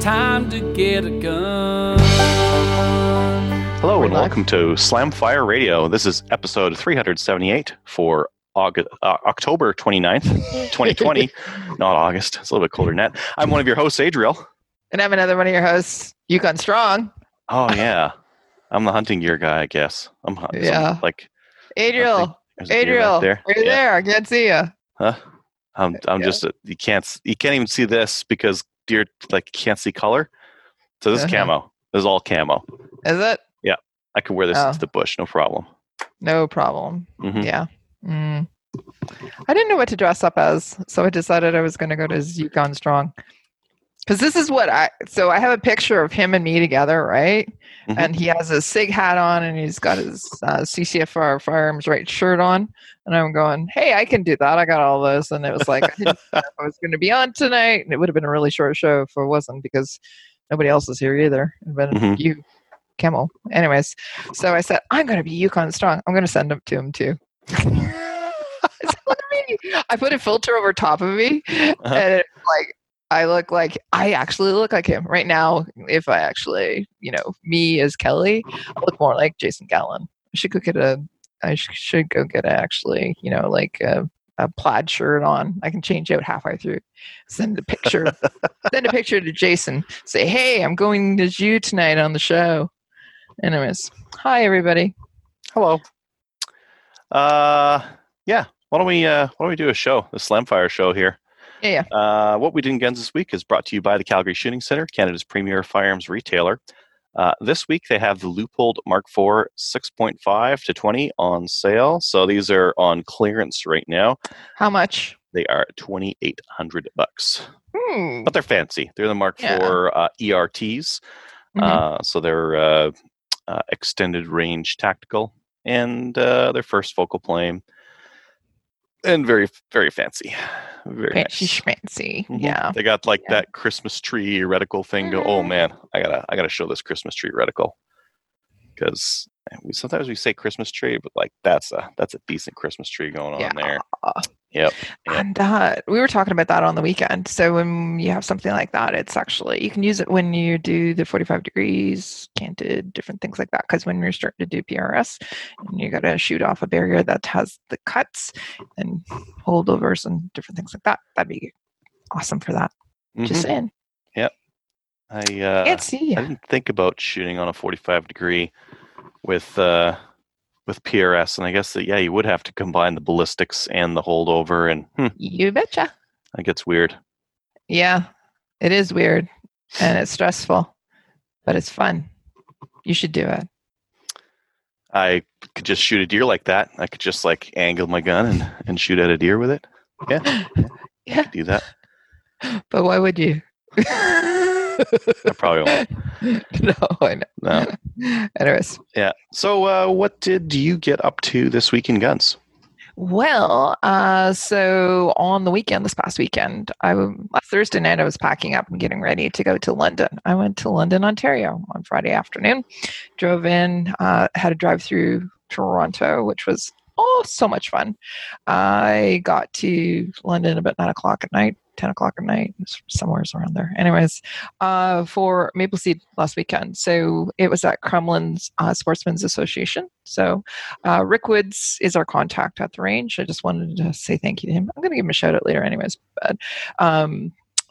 Time to get a gun. Hello and welcome to Slamfire Radio. This is episode 378 for October 29th, 2020. Not August. It's a little bit colder than that. I'm one of your hosts, Adriel. And I'm another one of your hosts, Yukon Strong. Oh, yeah. I'm the hunting gear guy, I guess. I'm hunting. Yeah. Like, Adriel, there. Are you there? I can't see you. Huh? I'm just, you can't even see this because deer can't see color, so this is camo. This is all camo. Is it? Yeah, I could wear this into the bush, no problem. Mm-hmm. Yeah. I didn't know what to dress up as, so I decided I was going to go to Yukon Strong because this is what I have a picture of him and me together, right? Mm-hmm. And he has his SIG hat on and he's got his CCFR firearms right shirt on, and I'm going, hey, I can do that, I got all this. And it was like, I didn't know if I was going to be on tonight, and it would have been a really short show if it wasn't, because nobody else is here either. But mm-hmm. You camel anyways, so I said, I'm going to be Yukon Strong, I'm going to send it to him too. I put a filter over top of me, and it I actually look like him right now. If I actually, me as Kelly, I look more like Jason Gallen. I should go get a plaid shirt on. I can change out halfway through. Send a picture to Jason. Say, hey, I'm going to you tonight on the show. Anyways, hi everybody. Hello. Yeah. Why don't we do a show, the Slamfire show here? Yeah. What We Did in Guns this week is brought to you by the Calgary Shooting Center, Canada's premier firearms retailer. This week they have the Leupold Mark IV 6.5 to 20 on sale. So these are on clearance right now. How much? They are $2,800. But they're fancy. They're the Mark IV ERTs. Mm-hmm. So they're extended range tactical, and their first focal plane. And very, very fancy. Very fancy. Nice. Yeah. They got that Christmas tree reticle thing. Mm-hmm. Oh man, I gotta show this Christmas tree reticle, because sometimes we say Christmas tree, but that's a decent Christmas tree going on there. Yep. And we were talking about that on the weekend. So when you have something like that, it's actually, you can use it when you do the 45 degrees, canted, different things like that. Because when you're starting to do PRS, and you got to shoot off a barrier that has the cuts and holdovers and different things like that, that'd be awesome for that. Mm-hmm. Just saying. Yep. I didn't think about shooting on a 45 degree with PRS, and I guess that you would have to combine the ballistics and the holdover, and you betcha. That gets weird. Yeah, it is weird, and it's stressful, but it's fun. You should do it. I could just shoot a deer like that. I could just angle my gun and shoot at a deer with it. Yeah, yeah, I could do that. But why would you? I probably won't. No, I know. No. Anyways. Yeah. So what did you get up to this week in guns? Well, so on the weekend, this past weekend, last Thursday night, I was packing up and getting ready to go to London. I went to London, Ontario on Friday afternoon, drove in, had a drive through Toronto, which was so much fun. I got to London about 9 o'clock at night. 10 o'clock at night, somewhere around there. Anyways, for Maple Seed last weekend. So it was at Kremlin's Sportsman's Association. So Rick Woods is our contact at the range. I just wanted to say thank you to him. I'm going to give him a shout out later anyways. But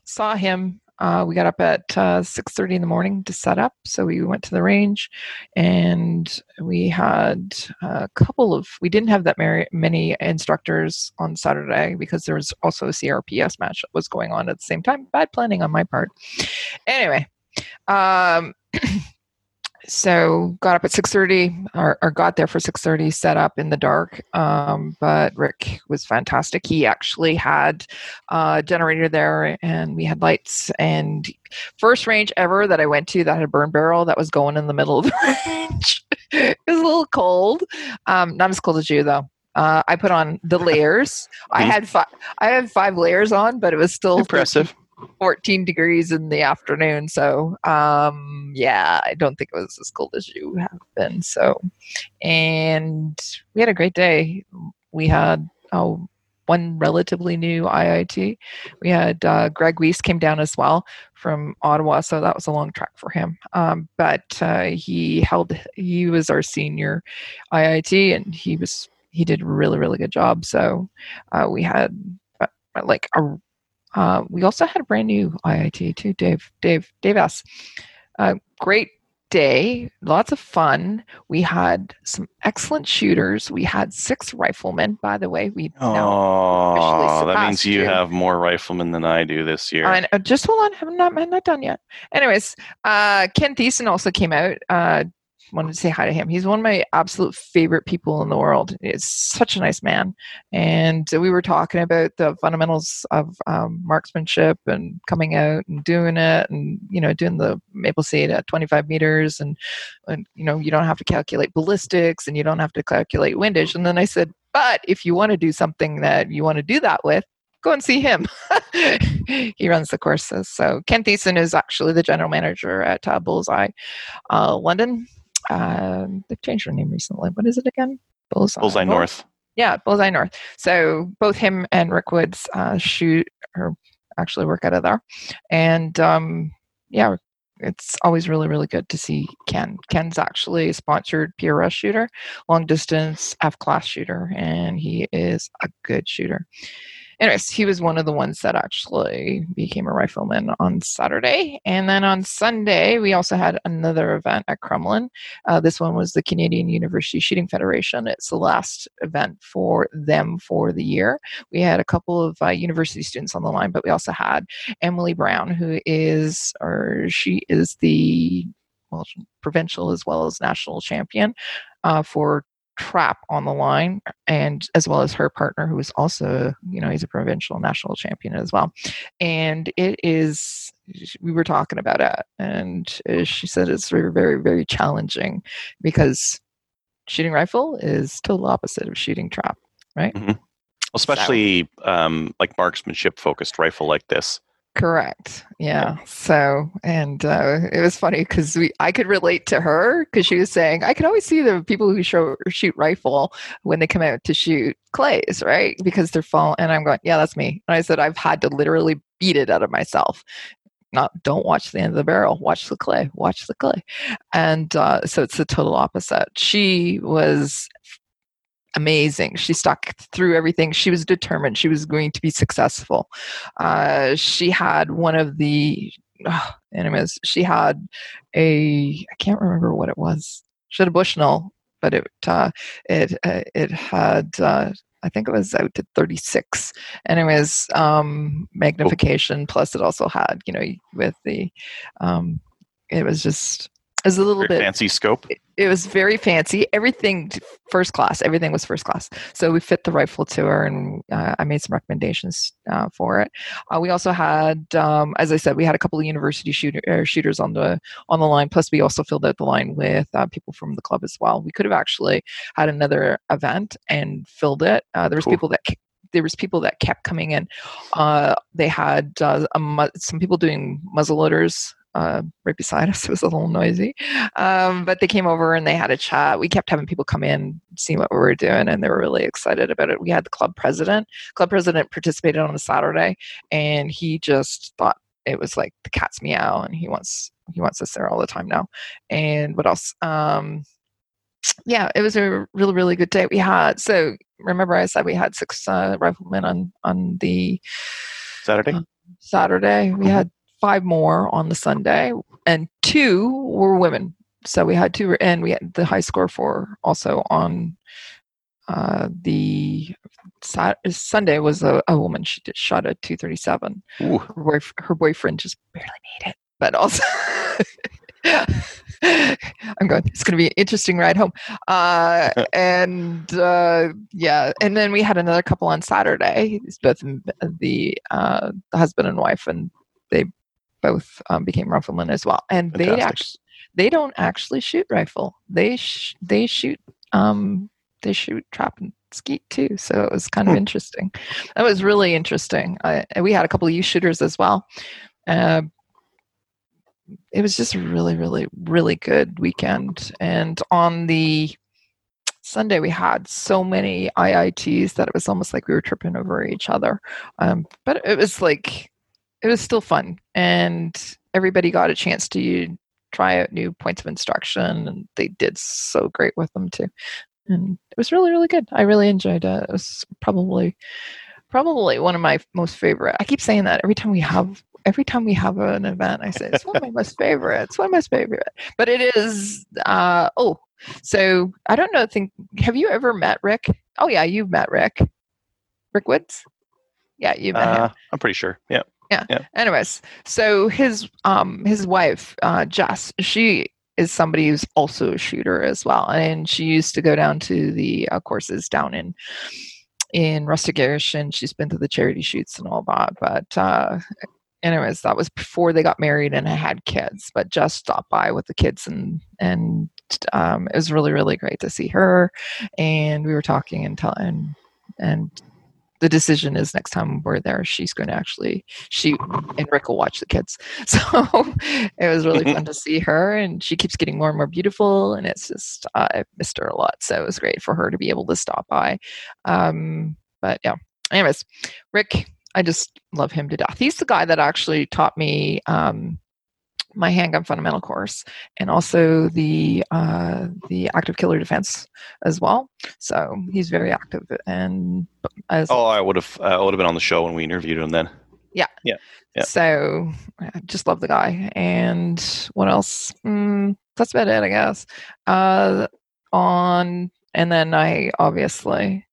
saw him. We got up at 6:30 in the morning to set up. So we went to the range, and we had a couple of, we didn't have that many instructors on Saturday because there was also a CRPS match that was going on at the same time. Bad planning on my part. Anyway, So got up at 6:30 or got there for 6:30, set up in the dark. But Rick was fantastic. He actually had a generator there and we had lights, and first range ever that I went to that had a burn barrel that was going in the middle of the range. It was a little cold. Not as cold as you though. I put on the layers. I had five layers on, but it was still impressive. 14 degrees in the afternoon. So, yeah, I don't think it was as cold as you have been. So, and we had a great day. We had one relatively new IIT. We had Greg Weiss came down as well from Ottawa. So that was a long trek for him. But he was our senior IIT, and he did a really, really good job. So we had we also had a brand new IIT too, Dave S. Great day, lots of fun. We had some excellent shooters. We had 6 riflemen, by the way. That means you have more riflemen than I do this year. Just hold on, I'm not done yet. Anyways, Ken Thiessen also came out. Wanted to say hi to him. He's one of my absolute favorite people in the world. He's such a nice man. And we were talking about the fundamentals of marksmanship and coming out and doing it, and, you know, doing the maple seed at 25 meters. And, you know, you don't have to calculate ballistics and you don't have to calculate windage. And then I said, but if you want to do something that you want to do that with, go and see him. He runs the courses. So Ken Thiessen is actually the general manager at Bullseye London. They've changed their name recently. What is it again? Bullseye North. Yeah, Bullseye North. So both him and Rick Woods shoot or actually work out of there. And yeah, it's always really, really good to see Ken. Ken's actually a sponsored PRS shooter, long distance F-class shooter, and he is a good shooter. Anyways, he was one of the ones that actually became a rifleman on Saturday. And then on Sunday, we also had another event at Kremlin. This one was the Canadian University Shooting Federation. It's the last event for them for the year. We had a couple of university students on the line, but we also had Emily Brown, who is the provincial as well as national champion for trap on the line, and as well as her partner, who is also, you know, he's a provincial national champion as well. And we were talking about it, and she said it's very, very, very challenging because shooting rifle is total opposite of shooting trap, right? Mm-hmm. Well, especially like marksmanship focused rifle like this. Correct. Yeah. So, and it was funny because I could relate to her because she was saying, I can always see the people who shoot rifle when they come out to shoot clays, right? Because they're falling. And I'm going, yeah, that's me. And I said, I've had to literally beat it out of myself. Don't watch the end of the barrel. Watch the clay. And so it's the total opposite. She was amazing. She stuck through everything. She was determined. She was going to be successful. She had one of the anyways. She had I can't remember what it was. She had a Bushnell, but it had I think it was out to 36. Anyways, magnification. Oh. Plus, it also had with the it was just. It was a little bit fancy scope. It was very fancy. Everything first class. Everything was first class. So we fit the rifle to her, and I made some recommendations for it. We also had, as I said, we had a couple of university shooters on the line. Plus, we also filled out the line with people from the club as well. We could have actually had another event and filled it. There was people that kept coming in. They had some people doing muzzleloaders. Right beside us. It was a little noisy. But they came over and they had a chat. We kept having people come in, see what we were doing, and they were really excited about it. We had the club president. Club president participated on a Saturday, and he just thought it was like the cat's meow, and he wants us there all the time now. And what else? Yeah, it was a really, really good day. We had, so remember I said we had 6 riflemen on the Saturday. We had 5 more on the Sunday, and 2 were women. So we had 2, and we had the high score for also on the Sunday was a woman. She shot a 237. Her boyfriend just barely made it, but also I'm going, it's going to be an interesting ride home. Yeah. And then we had another couple on Saturday. It's both the husband and wife, and they both became riflemen as well. And fantastic. They don't actually shoot rifle. They shoot trap and skeet too. So it was kind of interesting. That was really interesting. We had a couple of youth shooters as well. It was just a really, really, really good weekend. And on the Sunday, we had so many IITs that it was almost like we were tripping over each other. But it was still fun. And everybody got a chance to try out new points of instruction. And they did so great with them too. And it was really, really good. I really enjoyed it. It was probably one of my most favorite. I keep saying that every time we have an event, I say, it's one of my most favorite. But it is, so I don't know. Have you ever met Rick? Oh yeah. You've met Rick. Rick Woods. Yeah. You met him. I'm pretty sure. Yeah. Yeah. Yeah. Anyways. So his wife, Jess, she is somebody who's also a shooter as well. And she used to go down to the courses down in Rustic Irish, and she's been to the charity shoots and all that. But, anyways, that was before they got married and I had kids, but just stopped by with the kids and it was really, really great to see her. And we were talking and the decision is next time we're there, she's going to actually shoot and Rick will watch the kids. So it was really fun to see her, and she keeps getting more and more beautiful, and it's just, I missed her a lot. So it was great for her to be able to stop by. But yeah, anyways, Rick, I just love him to death. He's the guy that actually taught me my handgun fundamental course, and also the active killer defense as well. So he's very active. And I would have been on the show when we interviewed him then. Yeah. Yeah. Yeah. So I just love the guy. And what else? That's about it, I guess. And then I obviously.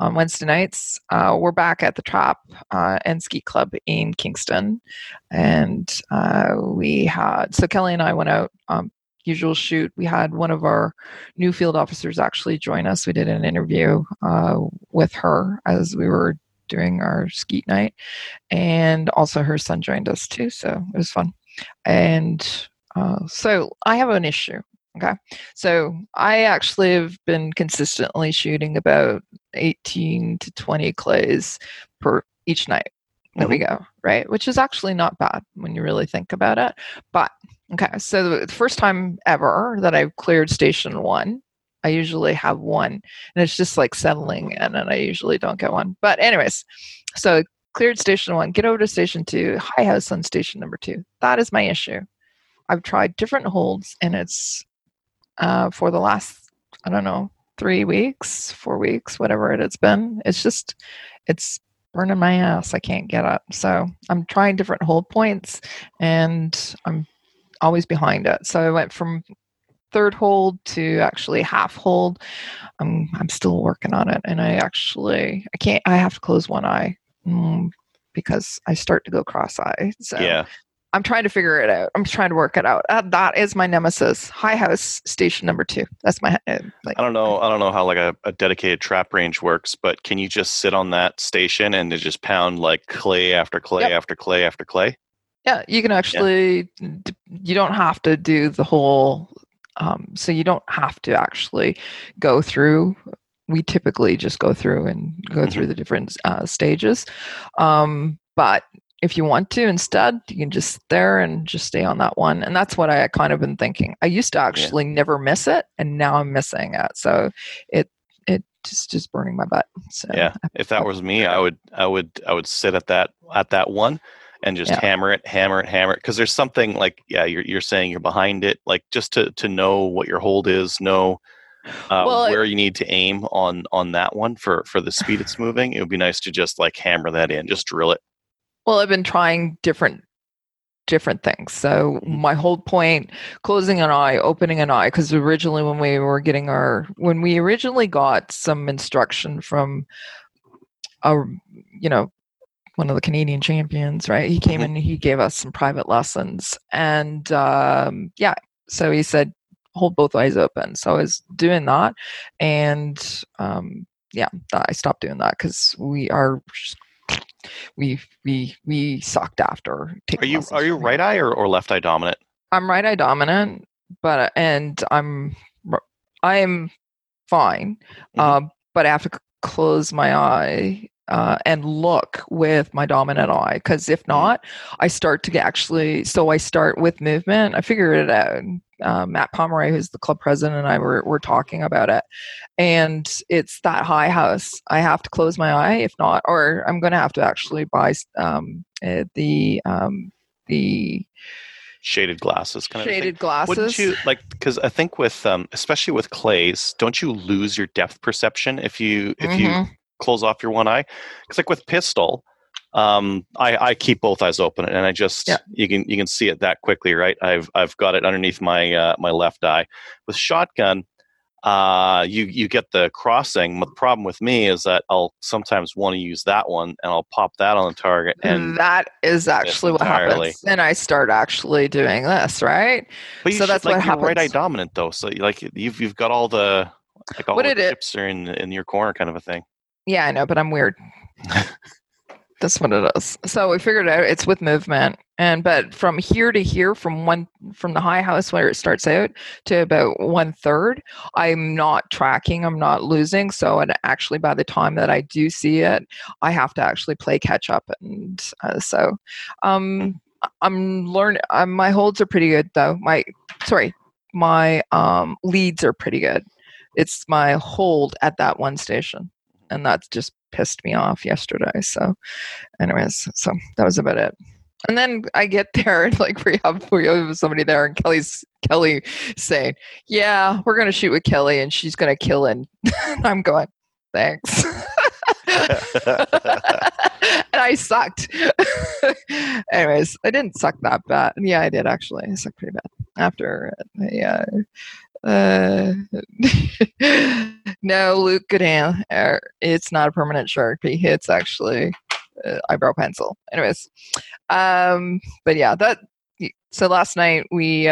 On Wednesday nights, we're back at the Trap and Ski Club in Kingston. And Kelly and I went out, usual shoot. We had one of our new field officers actually join us. We did an interview with her as we were doing our skeet night. And also her son joined us too. So it was fun. And so I have an issue. Okay. So I actually have been consistently shooting about 18 to 20 clays per each night. There we go. Right. Which is actually not bad when you really think about it. But okay. So the first time ever that I've cleared station one, I usually have one, and it's just like settling in, and I usually don't get one. But anyways, so cleared station one, get over to station two, high house on station number two. That is my issue. I've tried different holds, and it's, for the last, I don't know, 3 weeks, 4 weeks, whatever it's been. It's burning my ass. I can't get up. So I'm trying different hold points, and I'm always behind it. So I went from third hold to actually half hold. I'm still working on it, and I have to close one eye because I start to go cross-eyed. So yeah. I'm trying to figure it out. I'm trying to work it out. That is my nemesis. High house, station number two. That's my. I don't know how like a dedicated trap range works, but can you just sit on that station and just pound like clay after clay after clay after clay? Yeah, you can actually. Yeah. You don't have to do the whole. So you don't have to actually go through. We typically just go through the different stages, but. If you want to, instead, you can just sit there and just stay on that one. And that's what I kind of been thinking. I used to actually never miss it, and now I'm missing it. So it just burning my butt. So yeah. If that was me, I would sit at that one and just hammer it. Cause there's something like, you're saying you're behind it. Like just to know what your hold is, where you need to aim on that one for the speed it's moving. It would be nice to just like hammer that in, just drill it. Well, I've been trying different things. So my whole point, closing an eye, opening an eye, because originally when we originally got some instruction from one of the Canadian champions, right? He came in and he gave us some private lessons, and So he said, hold both eyes open. So I was doing that. And yeah, I stopped doing that because we sucked after taking lessons. Are you right eye or left eye dominant? I'm right eye dominant, but and I'm fine. Mm-hmm. But I have to close my eye and look with my dominant eye, because if not, I start to get actually. So I start with movement. I figured it out. Matt Pomeroy, who's the club president, and I were talking about it, and it's that high house. I have to close my eye, if not, or I'm going to have to actually buy the shaded glasses kind of thing. Wouldn't you, like, because I think with especially with clays, don't you lose your depth perception if you close off your one eye? It's like with pistol, I keep both eyes open, and I just you can see it that quickly, right? I've got it underneath my my left eye. With shotgun, you get the crossing. The problem with me is that I'll sometimes want to use that one, and I'll pop that on the target, and that is actually what happens. Then I start actually doing this, right? But so that's what happens. Right eye dominant though, so like you've got all the chips are in your corner, kind of a thing. Yeah, I know, but I'm weird. That's what it is. So we figured out it's with movement, but from here to here, from the high house where it starts out to about 1/3, I'm not tracking, I'm not losing. So it actually, by the time that I do see it, I have to actually play catch up, and so I'm learning. My holds are pretty good though. My leads are pretty good. It's my hold at that one station, and that's just pissed me off yesterday. So anyways, so that was about it. And then I get there, and like we have somebody there, and Kelly saying, yeah, we're going to shoot with Kelly and she's going to kill him. And I'm going, thanks. And I sucked. Anyways, I didn't suck that bad. Yeah, I did actually. I sucked pretty bad after it. Yeah. No, Luke Goodham, it's not a permanent Sharpie. It's actually eyebrow pencil. Anyways, but yeah, that. So last night we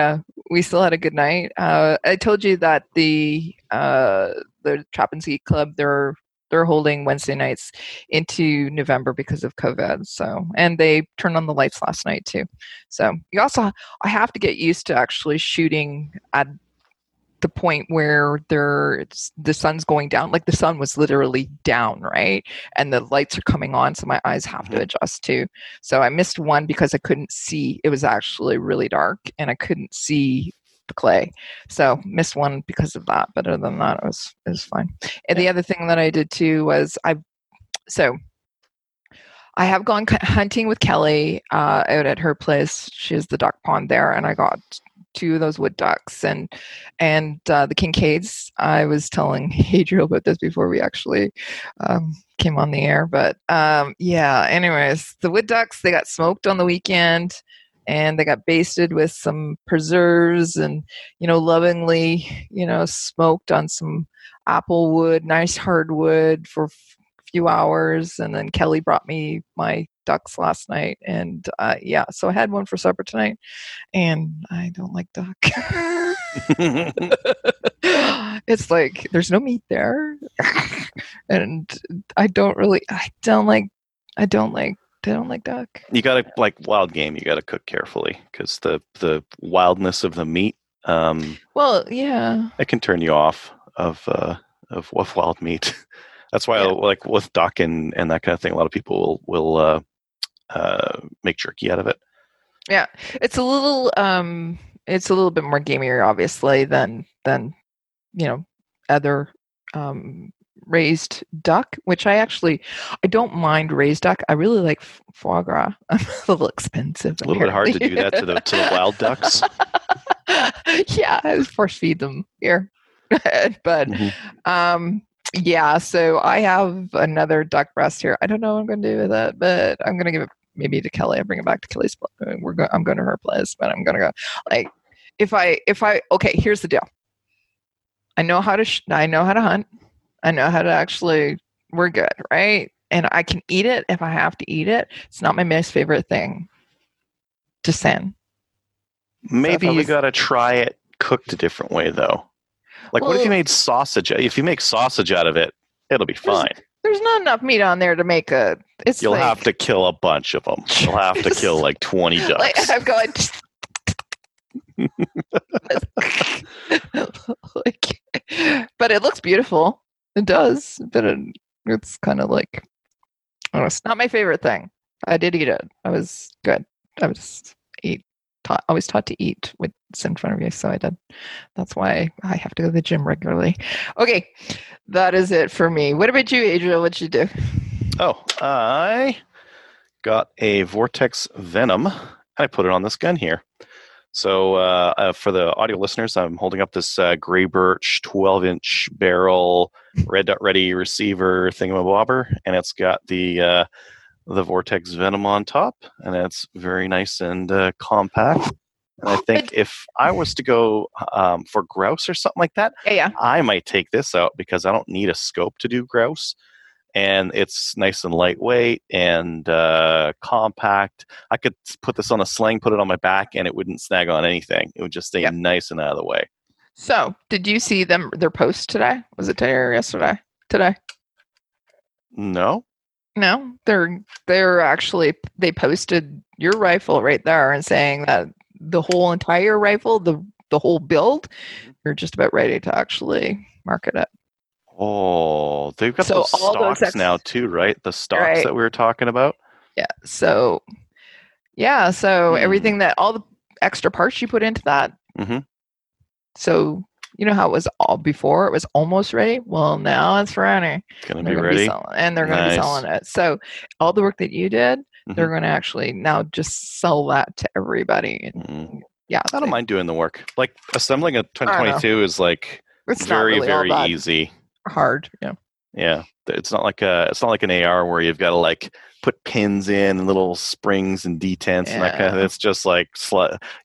still had a good night. I told you that the Trapinski Club they're holding Wednesday nights into November because of COVID. So, and they turned on the lights last night too. So you also, I have to get used to actually shooting at the point where the sun's going down, like the sun was literally down, right? And the lights are coming on, so my eyes have to adjust too. So I missed one because I couldn't see. It was actually really dark, and I couldn't see the clay. So missed one because of that. But other than that, it was fine. And the other thing that I did too was I have gone hunting with Kelly out at her place. She has the duck pond there, and I got two of those wood ducks and the Kincaids. I was telling Adriel about this before we actually came on the air, but anyways, the wood ducks, they got smoked on the weekend, and they got basted with some preserves, and lovingly smoked on some apple wood, nice hardwood, for few hours. And then Kelly brought me my ducks last night, and so I had one for supper tonight, and I don't like duck. It's like there's no meat there. And I don't like duck. You gotta, like wild game, you gotta cook carefully, because the wildness of the meat it can turn you off of wild meat. That's why, like with duck and that kind of thing, a lot of people will make jerky out of it. Yeah, it's a little bit more gamier, obviously, than other raised duck. Which I don't mind raised duck. I really like foie gras. I'm a little expensive. It's a little bit hard to do that to the wild ducks. Yeah, I force feed them here, but. Mm-hmm. Yeah, so I have another duck breast here. I don't know what I'm going to do with it, but I'm going to give it maybe to Kelly. I'll bring it back to Kelly's place. I'm going to her place, but I'm going to go. Like, okay, here's the deal. I know how to hunt. I know how to actually, we're good, right? And I can eat it if I have to eat it. It's not my most favorite thing to send. Maybe you got to try it cooked a different way, though. Like, well, what if you made sausage? If you make sausage out of it, it'll be fine. There's not enough meat on there to make a... It's You'll have to kill a bunch of them. You'll have to kill, like, 20 ducks. Like, I'm going... like, but it looks beautiful. It does. But it's kind of like... I don't know, it's not my favorite thing. I did eat it. I was good. I was taught to eat what's in front of you, so I did. That's why I have to go to the gym regularly. Okay, that is it for me. What about you, Adriel? What'd you do? Oh, I got a Vortex Venom, and I put it on this gun here. So for the audio listeners, I'm holding up this Grey Birch 12-inch barrel, Red Dot Ready receiver thingamabobber, and it's got the Vortex Venom on top, and it's very nice and compact. And I think if I was to go for grouse or something like that, I might take this out because I don't need a scope to do grouse. And it's nice and lightweight and compact. I could put this on a sling, put it on my back, and it wouldn't snag on anything. It would just stay nice and out of the way. So, did you see their post today? Was it today or yesterday? Today? No. No, they're actually, they posted your rifle right there and saying that the whole entire rifle, the whole build, you're just about ready to actually market it. Oh, they've got those stocks now too, right? The stocks that we were talking about. Yeah. So, everything that all the extra parts you put into that. Mm-hmm. So you know how it was all before? It was almost ready. Well, now it's ready. It's going to be ready. And they're going to be selling it. So all the work that you did, they're going to actually now just sell that to everybody. Mm-hmm. Yeah. I don't mind doing the work. Like assembling a 1022 is like it's very, really very easy. Hard. Yeah. Yeah. It's not like an AR where you've got to like put pins in and little springs and detents and that kind of. It's just like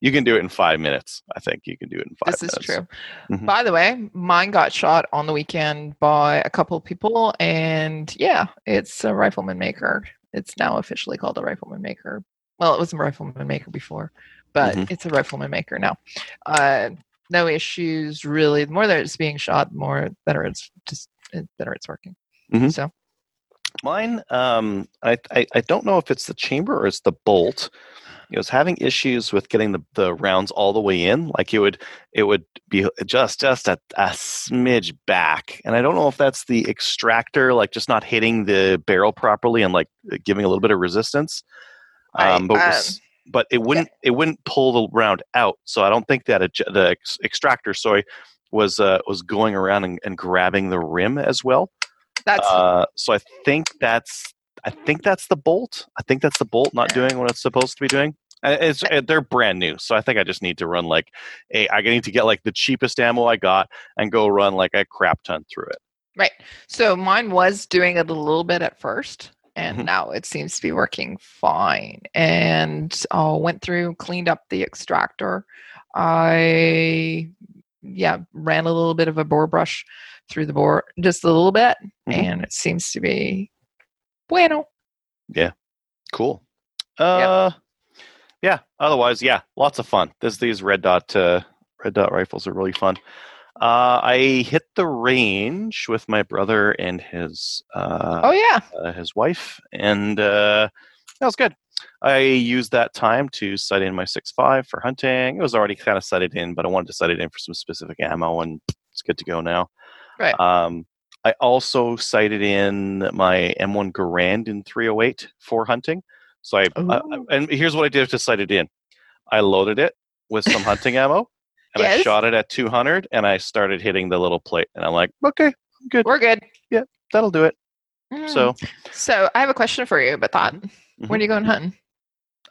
you can do it in 5 minutes. I think you can do it in 5 minutes. This is true. Mm-hmm. By the way, mine got shot on the weekend by a couple of people, and it's a rifleman maker. It's now officially called a rifleman maker. Well, it was a rifleman maker before, but it's a rifleman maker now. No issues really. The more that it's being shot, the more better it's just better it's working. Mm-hmm. So. Mine, I don't know if it's the chamber or it's the bolt. It was having issues with getting the rounds all the way in. Like it would be just a smidge back. And I don't know if that's the extractor, like just not hitting the barrel properly and like giving a little bit of resistance. But it wouldn't pull the round out. So I don't think that the extractor was going around and grabbing the rim as well. That's so I think that's the bolt. I think that's the bolt not doing what it's supposed to be doing. They're brand new, so I think I just need to run I need to get like the cheapest ammo I got and go run like a crap ton through it. Right. So mine was doing it a little bit at first, and now it seems to be working fine. And went through, cleaned up the extractor. I ran a little bit of a bore brush through the bore, just a little bit, and it seems to be bueno. Yeah. Cool. Otherwise, lots of fun. These red dot rifles are really fun. I hit the range with my brother and his wife, and that was good. I used that time to sight in my 6.5 for hunting. It was already kind of sighted in, but I wanted to sight it in for some specific ammo, and it's good to go now. Right. I also sighted in my M1 Garand in 308 for hunting. So and here's what I did to sight it in. I loaded it with some hunting ammo, and I shot it at 200, and I started hitting the little plate, and I'm like, okay, I'm good. We're good. Yeah, that'll do it. Mm. So I have a question for you about that. Mm-hmm. When are you going hunting?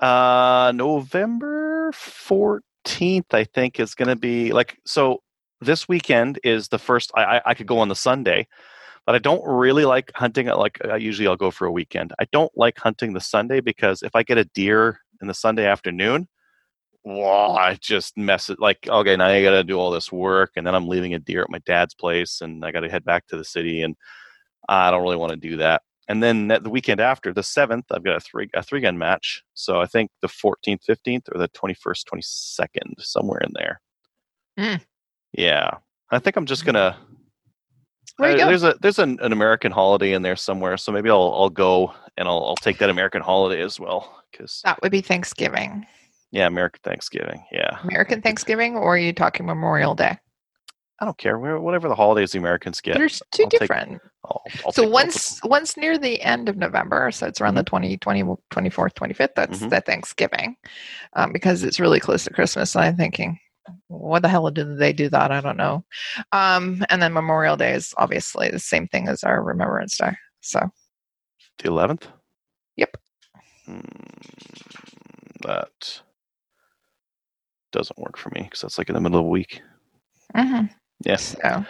November 14th, I think, is going to be like, so this weekend is the first, I could go on the Sunday, but I don't really like hunting. Usually I'll go for a weekend. I don't like hunting the Sunday because if I get a deer in the Sunday afternoon, I just mess it. Like, okay, now I got to do all this work, and then I'm leaving a deer at my dad's place, and I got to head back to the city, and I don't really want to do that. And then the weekend after, the 7th, I've got a three gun match. So I think the 14th, 15th, or the 21st, 22nd, somewhere in there. Yeah. I think I'm just going to... There's an American holiday in there somewhere, so maybe I'll go and I'll take that American holiday as well, because that would be Thanksgiving. Yeah, American Thanksgiving. Yeah, American Thanksgiving, or are you talking Memorial Day? I don't care. Whatever the holidays the Americans get. There's two different. So once near the end of November, so it's around the 20th, 24th, 25th. That's the Thanksgiving, because it's really close to Christmas. And I'm thinking, what the hell did they do that? I don't know. And then Memorial Day is obviously the same thing as our Remembrance Day. So the 11th. Yep. That doesn't work for me because that's like in the middle of the week. Yes. So.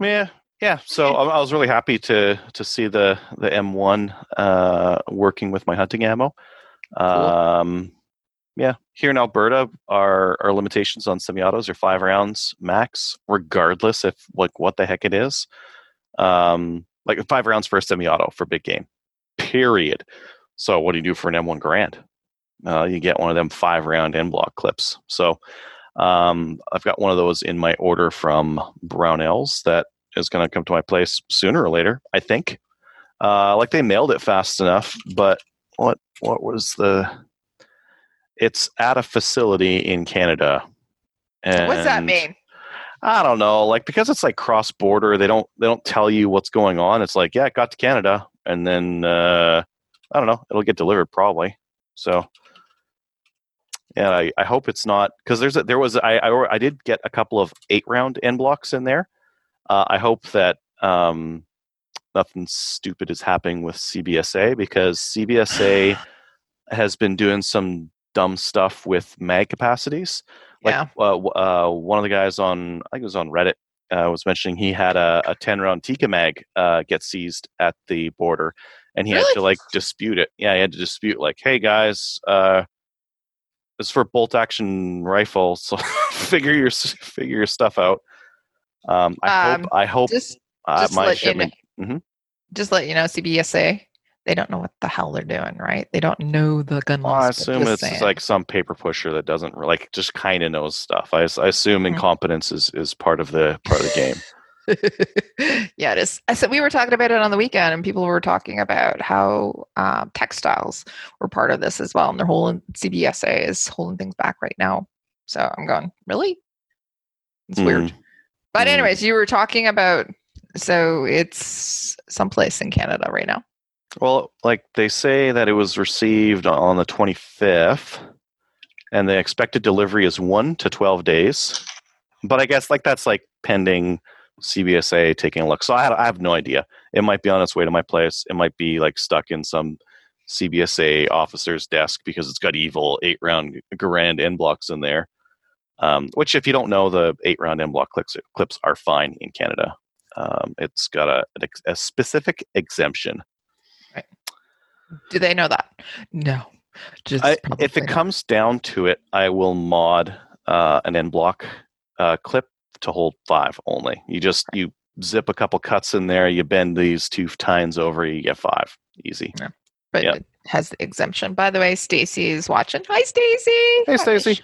Yeah. So I was really happy to see the M1 working with my hunting ammo. Cool. Yeah, here in Alberta, our limitations on semi-autos are 5 rounds max, regardless if what the heck it is. 5 rounds for a semi-auto for big game, period. So what do you do for an M1 Grand? You get one of them 5-round end block clips. So I've got one of those in my order from Brownells that is going to come to my place sooner or later, I think. They mailed it fast enough, but what was the... It's at a facility in Canada. And what does that mean? I don't know. Because it's cross border, they don't tell you what's going on. It's it got to Canada, and then I don't know. It'll get delivered probably. So yeah, I hope it's not, because I did get a couple of 8-round end blocks in there. I hope that nothing stupid is happening with CBSA, because CBSA has been doing some dumb stuff with mag capacities. One of the guys on, I think it was on Reddit, was mentioning he had a 10-round Tika mag get seized at the border, and he had to dispute it. Yeah, he had to dispute hey guys, it's for bolt action rifle, so figure your stuff out. I hope just my shipment. Just let you know, CBSA. They don't know what the hell they're doing, right? They don't know the gun laws. I assume it's some paper pusher that doesn't just kind of knows stuff. I assume incompetence is part of the game. Yeah, it is. So we were talking about it on the weekend, and people were talking about how textiles were part of this as well, and their whole CBSA is holding things back right now. So I'm going, really? It's weird. But anyways, you were talking about, so it's someplace in Canada right now. Well, they say that it was received on the 25th, and the expected delivery is 1 to 12 days. But I guess that's pending CBSA taking a look. So I have no idea. It might be on its way to my place. It might be stuck in some CBSA officer's desk because it's got evil 8-round grand end blocks in there. Which, if you don't know, the 8-round end block clips are fine in Canada. It's got a specific exemption. Right. Do they know that? No. If it comes down to it, I will mod an end block clip to hold 5 only. You zip a couple cuts in there, you bend these 2 tines over, you get 5. Easy. Yeah. But it has the exemption. By the way, Stacy is watching. Hi, Stacy. Hey, Stacy.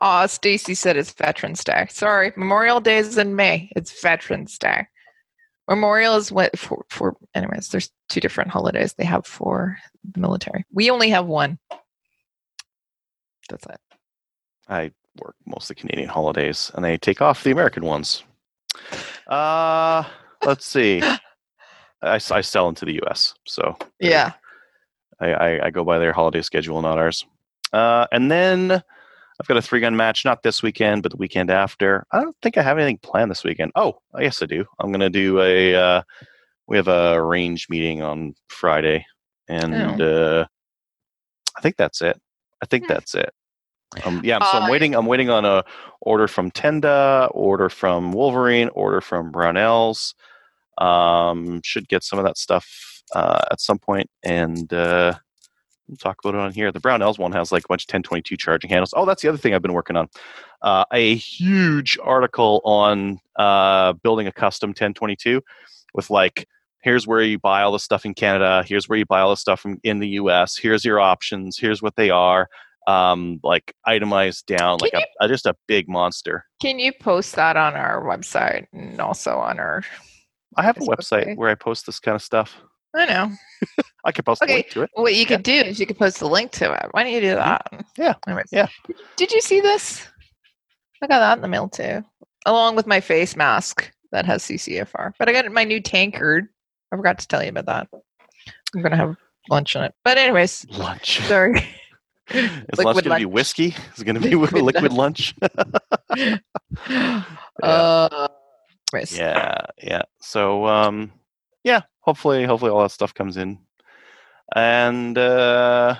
Oh, Stacy said it's Veterans Day. Sorry, Memorial Day is in May. It's Veterans Day. Memorial is what for anyways, there's 2 different holidays they have for the military. We only have one. That's it. I work mostly Canadian holidays, and they take off the American ones. Let's see. I sell into the US, so yeah. I go by their holiday schedule, not ours. And then I've got a 3-gun match, not this weekend, but the weekend after. I don't think I have anything planned this weekend. Oh, yes, I do. I'm going to do we have a range meeting on Friday, and I think that's it. That's it. So I'm waiting. I'm waiting on a order from Tenda, order from Wolverine, order from Brownells. Should get some of that stuff at some point, and. We'll talk about it on here. The Brownells one has a bunch of 10-22 charging handles. Oh, that's the other thing I've been working on. A huge article on building a custom 10-22 with here's where you buy all the stuff in Canada. Here's where you buy all the stuff in the U.S. Here's your options. Here's what they are. like itemized down, like just a big monster. Can you post that on our website and also on our? I have a website where I post this kind of stuff. I know. I could post a link to it. What you could do is you could post a link to it. Why don't you do that? Yeah. Anyways. Yeah. Did you see this? I got that in the mail too, along with my face mask that has CCFR. But I got my new tankard. I forgot to tell you about that. I'm gonna have lunch on it. But anyways, lunch. Sorry. Is lunch going to be whiskey? Is it going to be liquid lunch? Yeah. So, hopefully all that stuff comes in. And I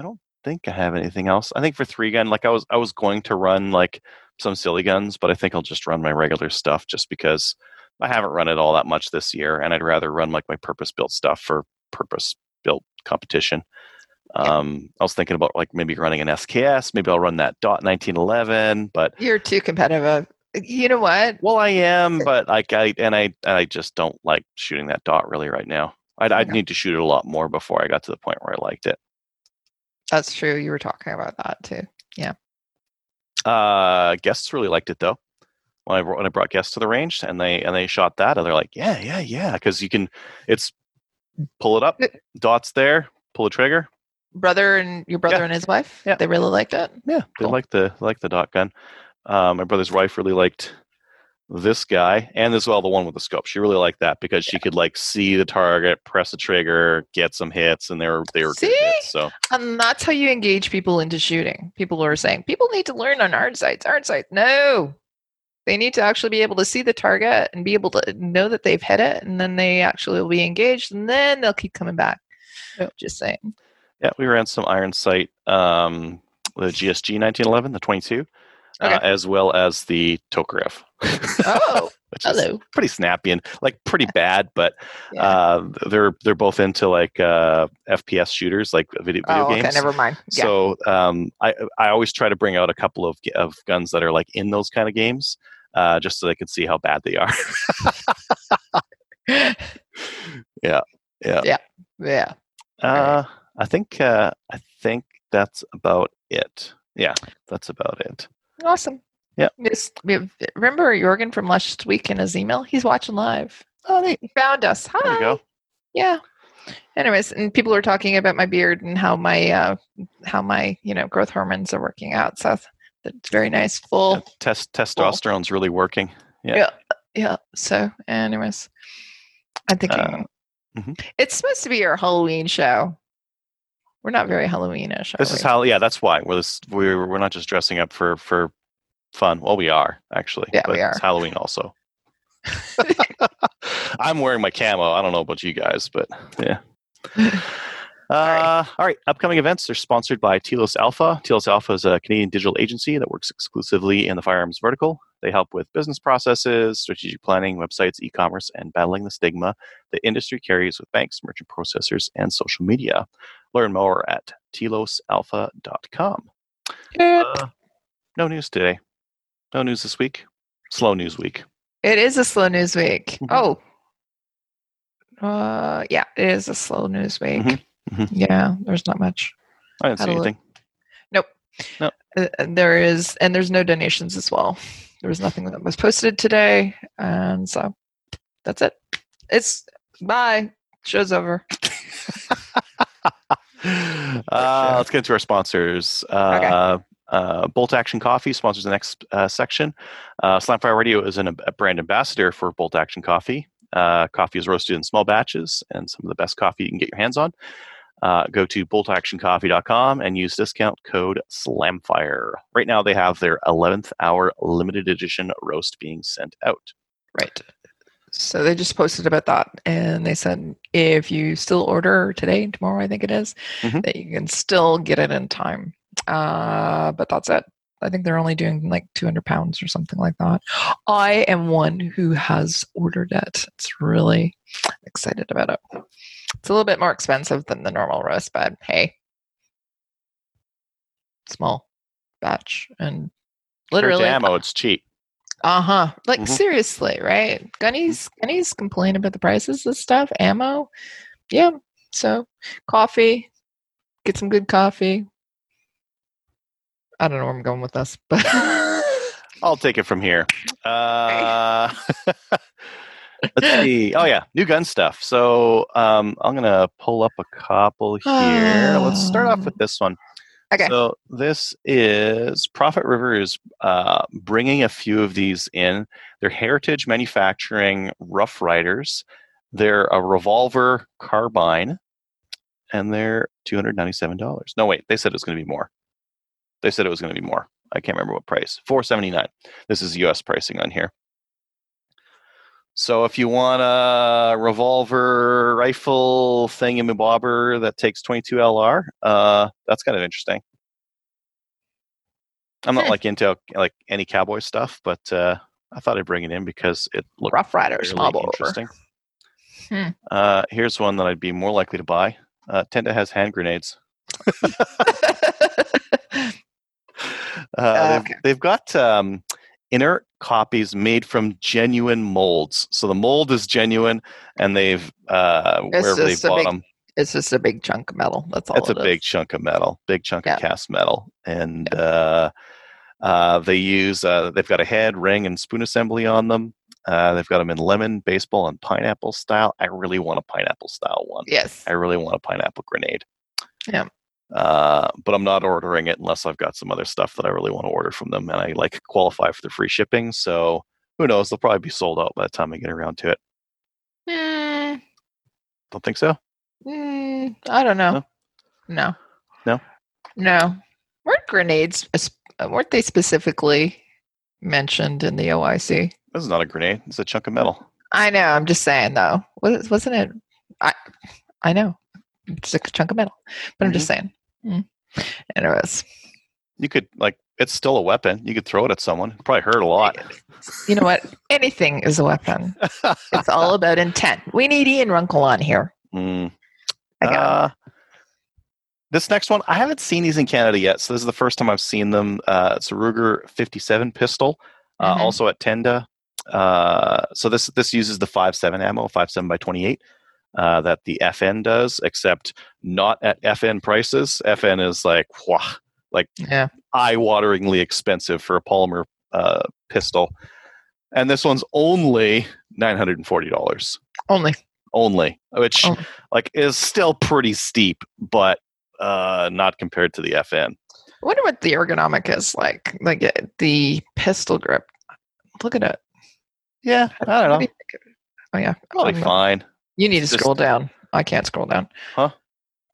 don't think I have anything else. I think for 3-gun, like I was going to run like some silly guns, but I think I'll just run my regular stuff just because I haven't run it all that much this year, and I'd rather run like my purpose-built stuff for purpose-built competition. I was thinking about like maybe running an SKS. Maybe I'll run that dot 1911. But you're too competitive. You know what? Well, I am, but I just don't like shooting that dot really right now. I'd need to shoot it a lot more before I got to the point where I liked it. That's true. You were talking about that too. Yeah. Guests really liked it though. When I brought guests to the range and they shot that, and they're like, yeah, because you can. It's pull it up, dots there, pull the trigger. Your brother and his wife, they really liked it. Yeah, cool. They liked the dot gun. My brother's wife really liked this guy, and as well the one with the scope. She really liked that because she could like see the target, press the trigger, get some hits, and they were good hits, so. And that's how you engage people into shooting. People are saying people need to learn on hard sights. Hard sights, no, they need to actually be able to see the target and be able to know that they've hit it, and then they actually will be engaged, and then they'll keep coming back. Yep. Just saying. Yeah, we ran some iron sight, the GSG 1911, the 22, as well as the Tokarev. Oh, hello! Pretty snappy and like pretty bad, but they're both into like FPS shooters, like video games. Okay, never mind. Yeah. So I always try to bring out a couple of guns that are like in those kind of games, just so they can see how bad they are. Yeah. I think that's about it. Yeah, that's about it. Awesome. Yeah. Remember Jorgen from last week in his email? He's watching live. Oh, he found us. Hi. There you go. Yeah. Anyways, and people were talking about my beard and how my growth hormones are working out. So that's very nice. Full testosterone's really working. Yeah. So, anyways, I'm thinking. Mm-hmm. It's supposed to be our Halloween show. We're not very Halloweenish. That's why we're not just dressing up for fun. Well, we are actually. Yeah, but we are. It's Halloween also. I'm wearing my camo. I don't know about you guys, but yeah. All right. Upcoming events are sponsored by Telos Alpha. Telos Alpha is a Canadian digital agency that works exclusively in the firearms vertical. They help with business processes, strategic planning, websites, e-commerce, and battling the stigma the industry carries with banks, merchant processors, and social media. Learn more at telosalpha.com. No news today. No news this week. Slow news week. It is a slow news week. Mm-hmm. Yeah, it is a slow news week. Mm-hmm. Mm-hmm. Yeah, there's not much. I didn't see anything. Nope. There is, and there's no donations as well. There was nothing that was posted today, and so that's it. It's bye. Show's over. Let's get into our sponsors. Bolt Action Coffee sponsors the next section. Slamfire Radio is a brand ambassador for Bolt Action Coffee. Coffee is roasted in small batches and some of the best coffee you can get your hands on. Go to boltactioncoffee.com and use discount code SLAMFIRE. Right now they have their 11th hour limited edition roast being sent out. Right. So they just posted about that, and they said if you still order today, tomorrow I think it is, that you can still get it in time. But that's it. I think they're only doing like 200 pounds or something like that. I am one who has ordered it. It's really excited about it. It's a little bit more expensive than the normal roast, but hey, small batch and literally ammo. It's cheap. Like seriously, right? Gunnies complain about the prices of stuff. Ammo, yeah. So coffee, get some good coffee. I don't know where I'm going with this, but I'll take it from here. Let's see. Oh yeah, new gun stuff. So I'm gonna pull up a couple here. Let's start off with this one. Okay. So this is Profit River is bringing a few of these in. They're Heritage Manufacturing Rough Riders. They're a revolver carbine, and they're $297. No, wait. They said it was going to be more. They said it was going to be more. I can't remember what price. $479. This is U.S. pricing on here. So if you want a revolver, rifle, thingamabobber that takes 22 LR, that's kind of interesting. I'm not into any cowboy stuff, but I thought I'd bring it in because it looked Rough Riders really interesting. Here's one that I'd be more likely to buy. Tenda has hand grenades. They've got inert copies made from genuine molds. So the mold is genuine, and they've wherever they bought them. It's just a big chunk of metal. That's all. It's a big chunk of metal, big chunk of cast metal, and they use. They've got a head, ring, and spoon assembly on them. They've got them in lemon, baseball, and pineapple style. I really want a pineapple style one. Yes, I really want a pineapple grenade. Yeah. But I'm not ordering it unless I've got some other stuff that I really want to order from them, and I qualify for the free shipping. So who knows? They'll probably be sold out by the time I get around to it. Don't think so. I don't know. No. Weren't grenades? Weren't they specifically mentioned in the OIC? This is not a grenade. It's a chunk of metal. I know. I'm just saying though. Wasn't it? I know. It's a chunk of metal, but I'm just saying. Anyways, you could it's still a weapon. You could throw it at someone. It'd probably hurt a lot. You know what? Anything is a weapon. It's all about intent. We need Ian Runkle on here. This next one, I haven't seen these in Canada yet, so this is the first time I've seen them. It's a Ruger 57 pistol, also at Tenda. So this uses the 5.7 ammo, 5.7x28. That the FN does, except not at FN prices. FN is eye-wateringly expensive for a polymer pistol, and this one's only $940. Only, which is still pretty steep, but not compared to the FN. I wonder what the ergonomic is like. The pistol grip. Look at it. Yeah, I don't know. Oh yeah, probably fine. You need to scroll down. I can't scroll down. Huh?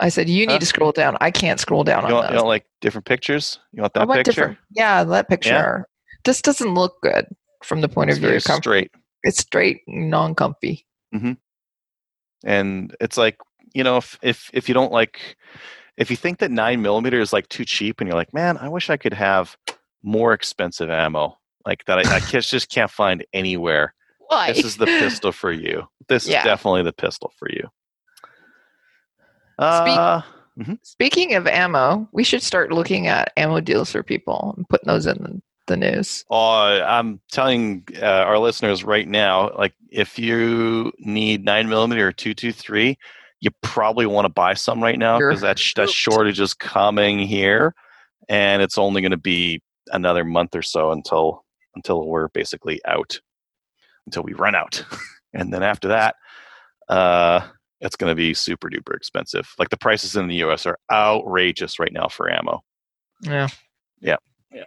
I said you need to scroll down. I can't scroll down on that. You don't like different pictures? You want that picture? Yeah, that picture. Yeah. This doesn't look good from the point of view of comfort. Straight. It's straight, non-comfy. Mm-hmm. And it's if you don't if you think that 9mm is too cheap, and you're like, man, I wish I could have more expensive ammo that I just can't find anywhere. Why? This is the pistol for you. This is definitely the pistol for you. Speaking of ammo, we should start looking at ammo deals for people and putting those in the news. I'm telling our listeners right now, if you need 9mm or 223, you probably want to buy some right now because that shortage is coming here, and it's only going to be another month or so until we're basically out. Until we run out. And then after that, it's going to be super duper expensive. The prices in the US are outrageous right now for ammo. Yeah. I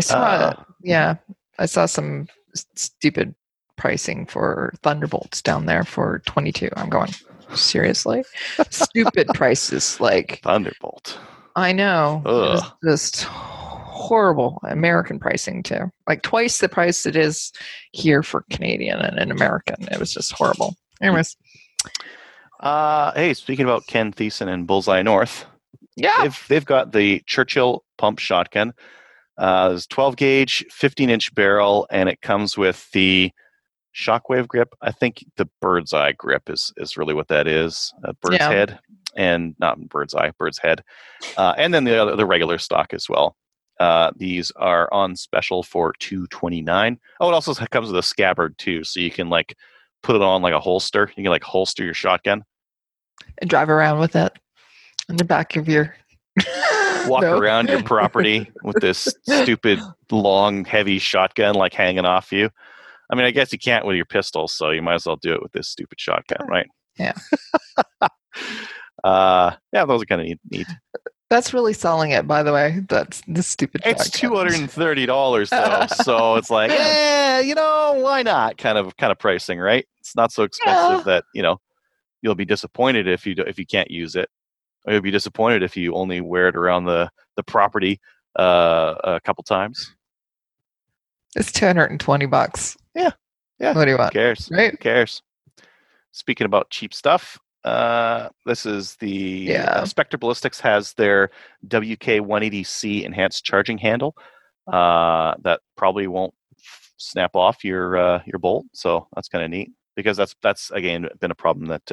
saw I saw some stupid pricing for Thunderbolts down there for 22. I'm going, seriously? Stupid prices Thunderbolt. I know. Ugh. It's just horrible American pricing too. Twice the price it is here for Canadian and an American. It was just horrible. Anyways. Hey, speaking about Ken Thiessen and Bullseye North. Yeah. They've got the Churchill pump shotgun. It's 12 gauge, 15-inch barrel, and it comes with the shockwave grip. I think the bird's eye grip is really what that is. A bird's head. And not bird's eye, bird's head. And then the regular stock as well. These are on special for $229. Oh, it also comes with a scabbard too, so you can put it on like a holster. You can holster your shotgun and drive around with it in the back of your. walk around your property with this stupid long heavy shotgun like hanging off you. I mean, I guess you can't with your pistols, so you might as well do it with this stupid shotgun, right? Yeah. Yeah, those are kind of neat. That's really selling it, by the way. That's the stupid. It's $230 though, so it's like, yeah, you know, why not? Kind of pricing, right? It's not so expensive that you know you'll be disappointed if you can't use it, or you'll be disappointed if you only wear it around the property a couple times. It's $220. Yeah. What do you want? Who cares? Right? Who cares? Speaking about cheap stuff, this is the Spectre Ballistics has their WK-180C enhanced charging handle that probably won't snap off your bolt. So that's kind of neat because that's again been a problem that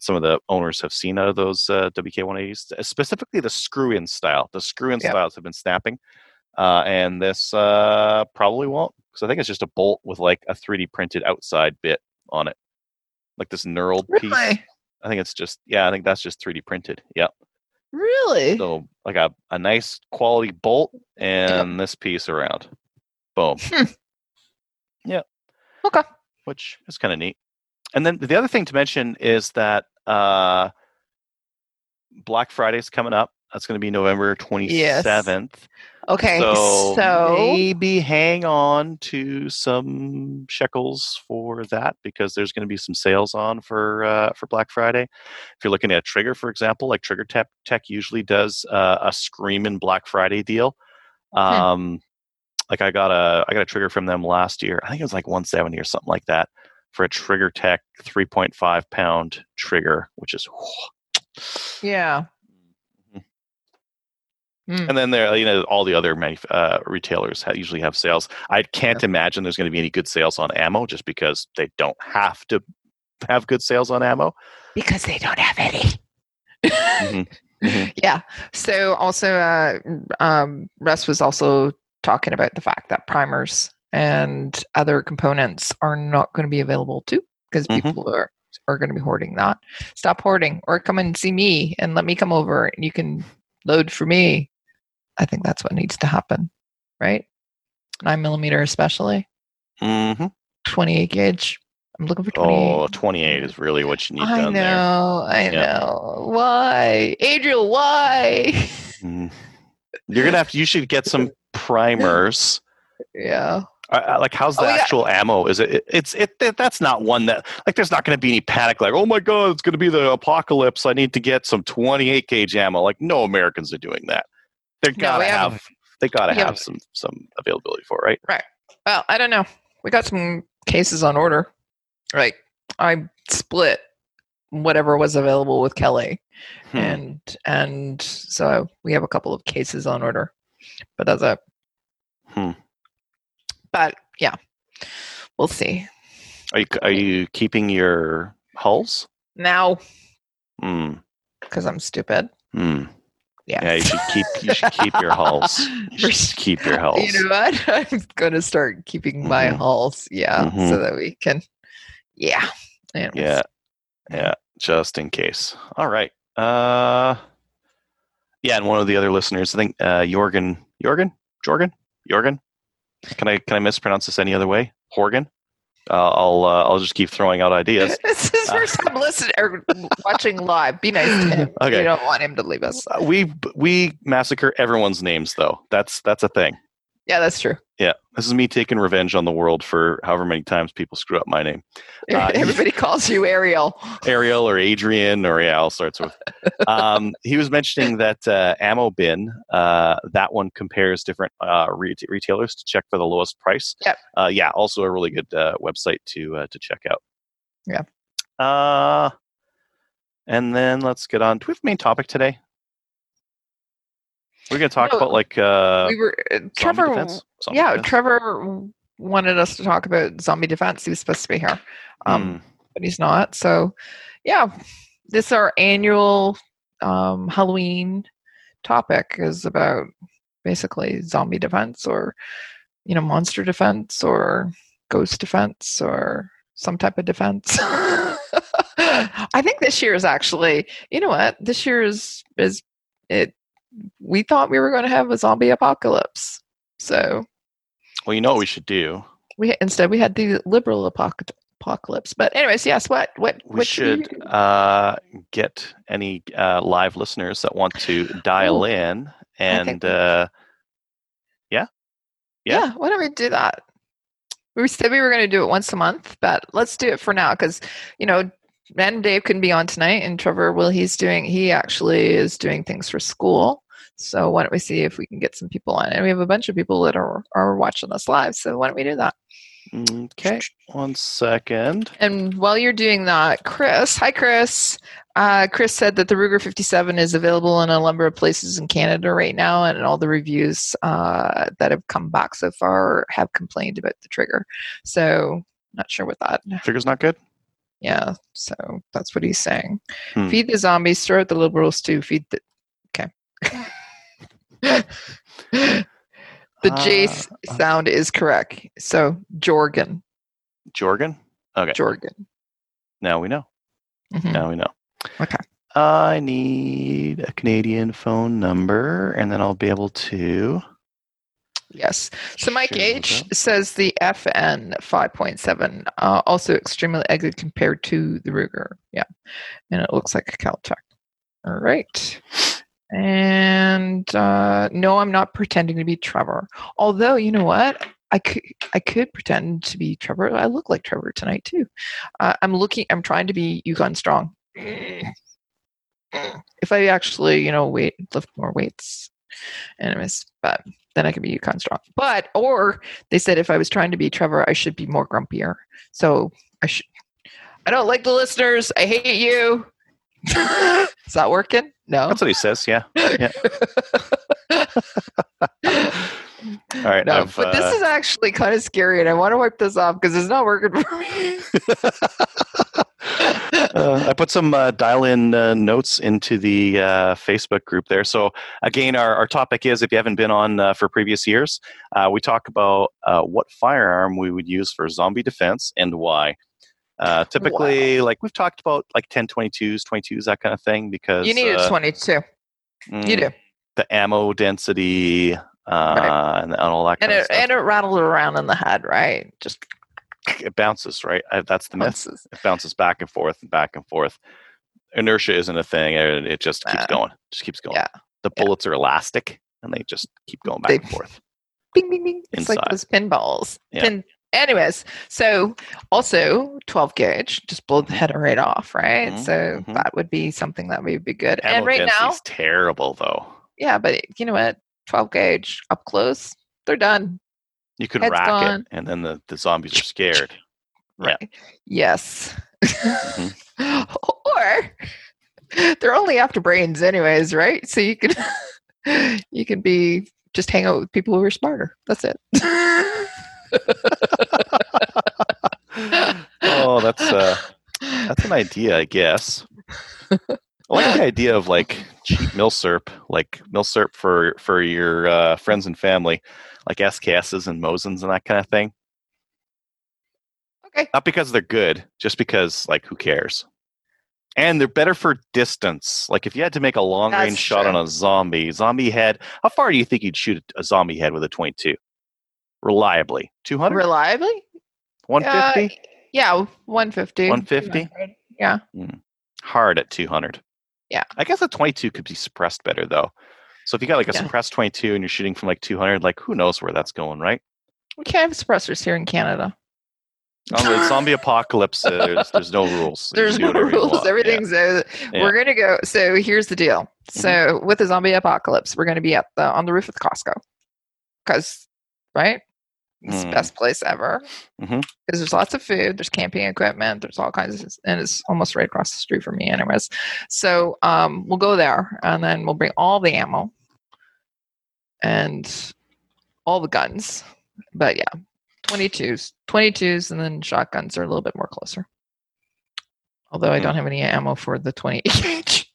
some of the owners have seen out of those WK-180s, specifically the screw-in style. The screw-in styles have been snapping, and this probably won't because I think it's just a bolt with like a 3D printed outside bit on it, like this knurled piece. I think it's just, I think that's just 3D printed. Yep. Really? So like a nice quality bolt and this piece around. Boom. Yeah. Okay. Which is kind of neat. And then the other thing to mention is that Black Friday's coming up. That's going to be November 27th. Yes. Okay. So maybe hang on to some shekels for that because there's going to be some sales on for Black Friday. If you're looking at Trigger, for example, like Trigger Tech usually does a screaming Black Friday deal. Like I got a trigger from them last year. I think it was like 170 or something like that for a Trigger Tech 3.5 pound trigger, which is And then there, you know, all the other retailers usually have sales. I can't imagine there's going to be any good sales on ammo, just because they don't have to have good sales on ammo because they don't have any. Yeah. So also, Russ was also talking about the fact that primers and other components are not going to be available too, because people are going to be hoarding that. Stop hoarding, or come and see me and let me come over, and you can load for me. I think that's what needs to happen, right? 9mm especially. 28 gauge. I'm looking for 28. Oh, 28 is really what you need done there. I know. Why? Adriel, why? You're going to have to, you should get some primers. Like, how's the actual ammo? Is it that's not one that, like, there's not going to be any panic, like, oh my God, it's going to be the apocalypse, I need to get some 28 gauge ammo. Like, no Americans are doing that. They gotta have some availability for it, right? Well, I don't know. We got some cases on order. Right. I split whatever was available with Kelly, and so we have a couple of cases on order, but that's it. But yeah, we'll see. Are you keeping your hulls? No, because I'm stupid. Yes. Yeah, you should keep your hulls. You know what? I'm gonna start keeping my hulls. Yeah, so that we can. Yeah. Just in case. All right. Yeah, and one of the other listeners, I think Jorgen. Can I mispronounce this any other way? Jorgen? I'll just keep throwing out ideas. This is first time listening or watching live. Be nice to him. Okay. We don't want him to leave us. We massacre everyone's names though. That's a thing. Yeah, that's true. Yeah, this is me taking revenge on the world for however many times people screw up my name. Everybody calls you Ariel or Adrian or all sorts of. He was mentioning that ammo bin. That one compares different retailers to check for the lowest price. Yep. Also a really good website to check out. Yeah. And then let's get on. Do we have a main topic today? We're going to talk about defense. Trevor wanted us to talk about zombie defense. He was supposed to be here, but he's not. So, yeah, this is our annual Halloween topic is about basically zombie defense, or you know, monster defense, or ghost defense, or some type of defense. I think this year is actually, you know what, this year is we thought we were going to have a zombie apocalypse. So, well, you know what we should do? Instead we had the liberal apocalypse. But anyways, yes. We should get any live listeners that want to dial in and yeah. Why don't we do that? We said we were going to do it once a month, but let's do it for now because, you know, Matt and Dave couldn't be on tonight, and Trevor, he actually is doing things for school. So why don't we see if we can get some people on? And we have a bunch of people that are watching us live. So why don't we do that? Okay, one second. And while you're doing that, Chris. Chris said that the Ruger 57 is available in a number of places in Canada right now, and all the reviews that have come back so far have complained about the trigger. So, not sure what that... Trigger's not good? Yeah, so that's what he's saying. Feed the zombies, throw out the liberals too, feed the... Okay. The J sound is correct. So, Jorgen. Jorgen? Okay. Jorgen. Now we know. Mm-hmm. Now we know. Okay. I need a Canadian phone number, and then I'll be able to... Yes. So Mike H says the FN 5.7, also extremely ugly compared to the Ruger. Yeah. And it looks like a Caltech. All right. And no, I'm not pretending to be Trevor. Although, you know what? I could pretend to be Trevor. I look like Trevor tonight, too. I'm trying to be Yukon Strong. If I actually, lift more weights. Anyways, but then I could be Yukon Strong. But, or they said if I was trying to be Trevor, I should be more grumpier. So I don't like the listeners. I hate you. Is that working? No. That's what he says. Yeah. All right. No, but this is actually kind of scary, and I want to wipe this off because it's not working for me. I put some dial-in notes into the Facebook group there. So again, our topic is, if you haven't been on for previous years, we talk about what firearm we would use for zombie defense and why. Typically, like we've talked about, like 10-22s, 22s, that kind of thing, because you need a 22. You do. The ammo density right. And all that. Kind of stuff. And it rattles around in the head, right? Just. It bounces, right? That's the myth. It bounces back and forth and back and forth. Inertia isn't a thing. It just keeps going. Yeah. The bullets are elastic, and they just keep going back and forth. Bing, bing, bing. Inside. It's like those pinballs. Yeah. Anyways, so also 12 gauge, just blow the head right off, right? Mm-hmm. So that would be something that would be good. Ammo and right now... terrible, though. Yeah, but you know what? 12 gauge, up close, they're done. You could rack it, and then the zombies are scared. Right. Yeah. Yes. Mm-hmm. Or they're only after brains anyways, right? So you could be just hang out with people who are smarter. That's it. Oh, that's an idea, I guess. I like the idea of like cheap milsurp for your friends and family. Like SKSs and Mosins and that kind of thing. Okay. Not because they're good, just because, like, who cares? And they're better for distance. Like, if you had to make a long-range shot on a zombie head, how far do you think you'd shoot a zombie head with a 22? Reliably. 200? Reliably? 150? Yeah, 150. 150? Yeah. Hard at 200. Yeah. I guess a 22 could be suppressed better, though. So if you got like a suppressed 22 and you're shooting from like 200, like who knows where that's going, right? We can't have suppressors here in Canada. The zombie apocalypse, there's no rules. There's no rules. Everything's we're going to go. So here's the deal. So with the zombie apocalypse, we're going to be on the roof of the Costco. Because, right? It's the best place ever. Because there's lots of food. There's camping equipment. There's all kinds of... And it's almost right across the street from me anyways. So we'll go there. And then we'll bring all the ammo. And all the guns. But yeah, 22s. And then shotguns are a little bit more closer. Although I don't have any ammo for the 28.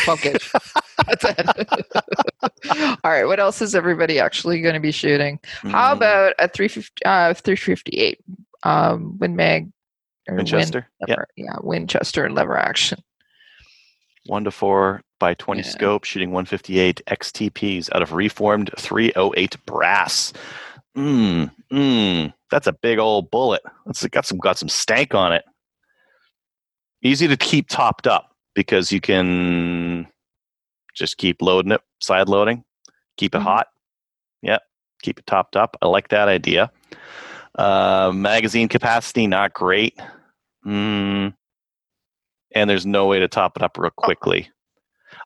Fuck it. That's it. All right. What else is everybody actually going to be shooting? How about a 358 Winchester and lever action? 1-4 by 20 scope, shooting 158 XTPs out of reformed 308 brass. That's a big old bullet. That's got some stank on it. Easy to keep topped up because you can just keep loading it, side loading, keep it hot. Yep, keep it topped up. I like that idea. Magazine capacity, not great. And there's no way to top it up real quickly.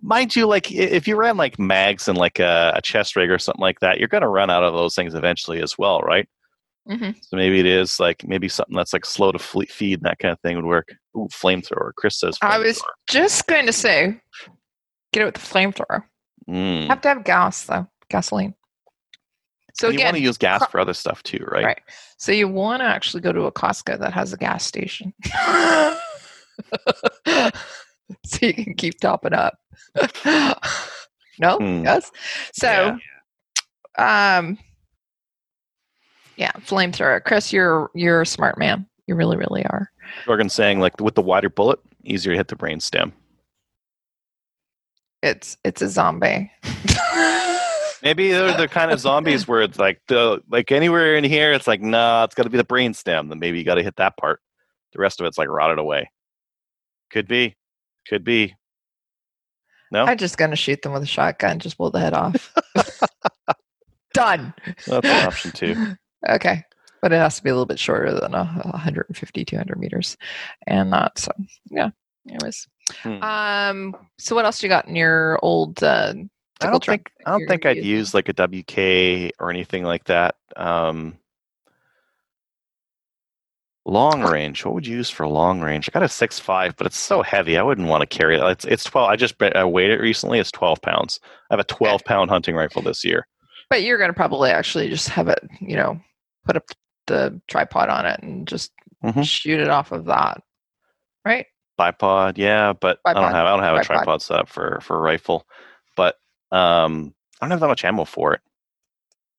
Mind you, like if you ran like mags and like a chest rig or something like that, you're going to run out of those things eventually as well, right? So maybe it is like maybe something that's like slow to feed and that kind of thing would work. Ooh, flamethrower. Chris says flamethrower. I was just going to say, get it with the flamethrower. Have to have gas though, gasoline. So and again, you want to use gas for other stuff too, right? Right. So you want to actually go to a Costco that has a gas station. So you can keep topping up. Yes. So, flamethrower. Chris, you're a smart man. You really, really are. Jorgen's saying like with the wider bullet, easier to hit the brainstem. It's a zombie. Maybe they're the kind of zombies where it's like the anywhere in here, it's like it's got to be the brainstem. Then maybe you got to hit that part. The rest of it's like rotted away. Could be. No, I'm just gonna shoot them with a shotgun. Just blow the head off. Done. That's an option too. Okay, but it has to be a little bit shorter than 150, 200 meters, and not so. Yeah. Anyways, so what else you got in your old? I don't think I'd use like a WK or anything like that. Long range. What would you use for long range? I got a 6.5, but it's so heavy. I wouldn't want to carry it. It's 12. I weighed it recently. It's 12 pounds. I have a 12-pound hunting rifle this year. But you're going to probably actually just have it, you know, put up the tripod on it and just shoot it off of that, right? Bipod, yeah, but bipod. I don't have a tripod set up for a rifle. But I don't have that much ammo for it.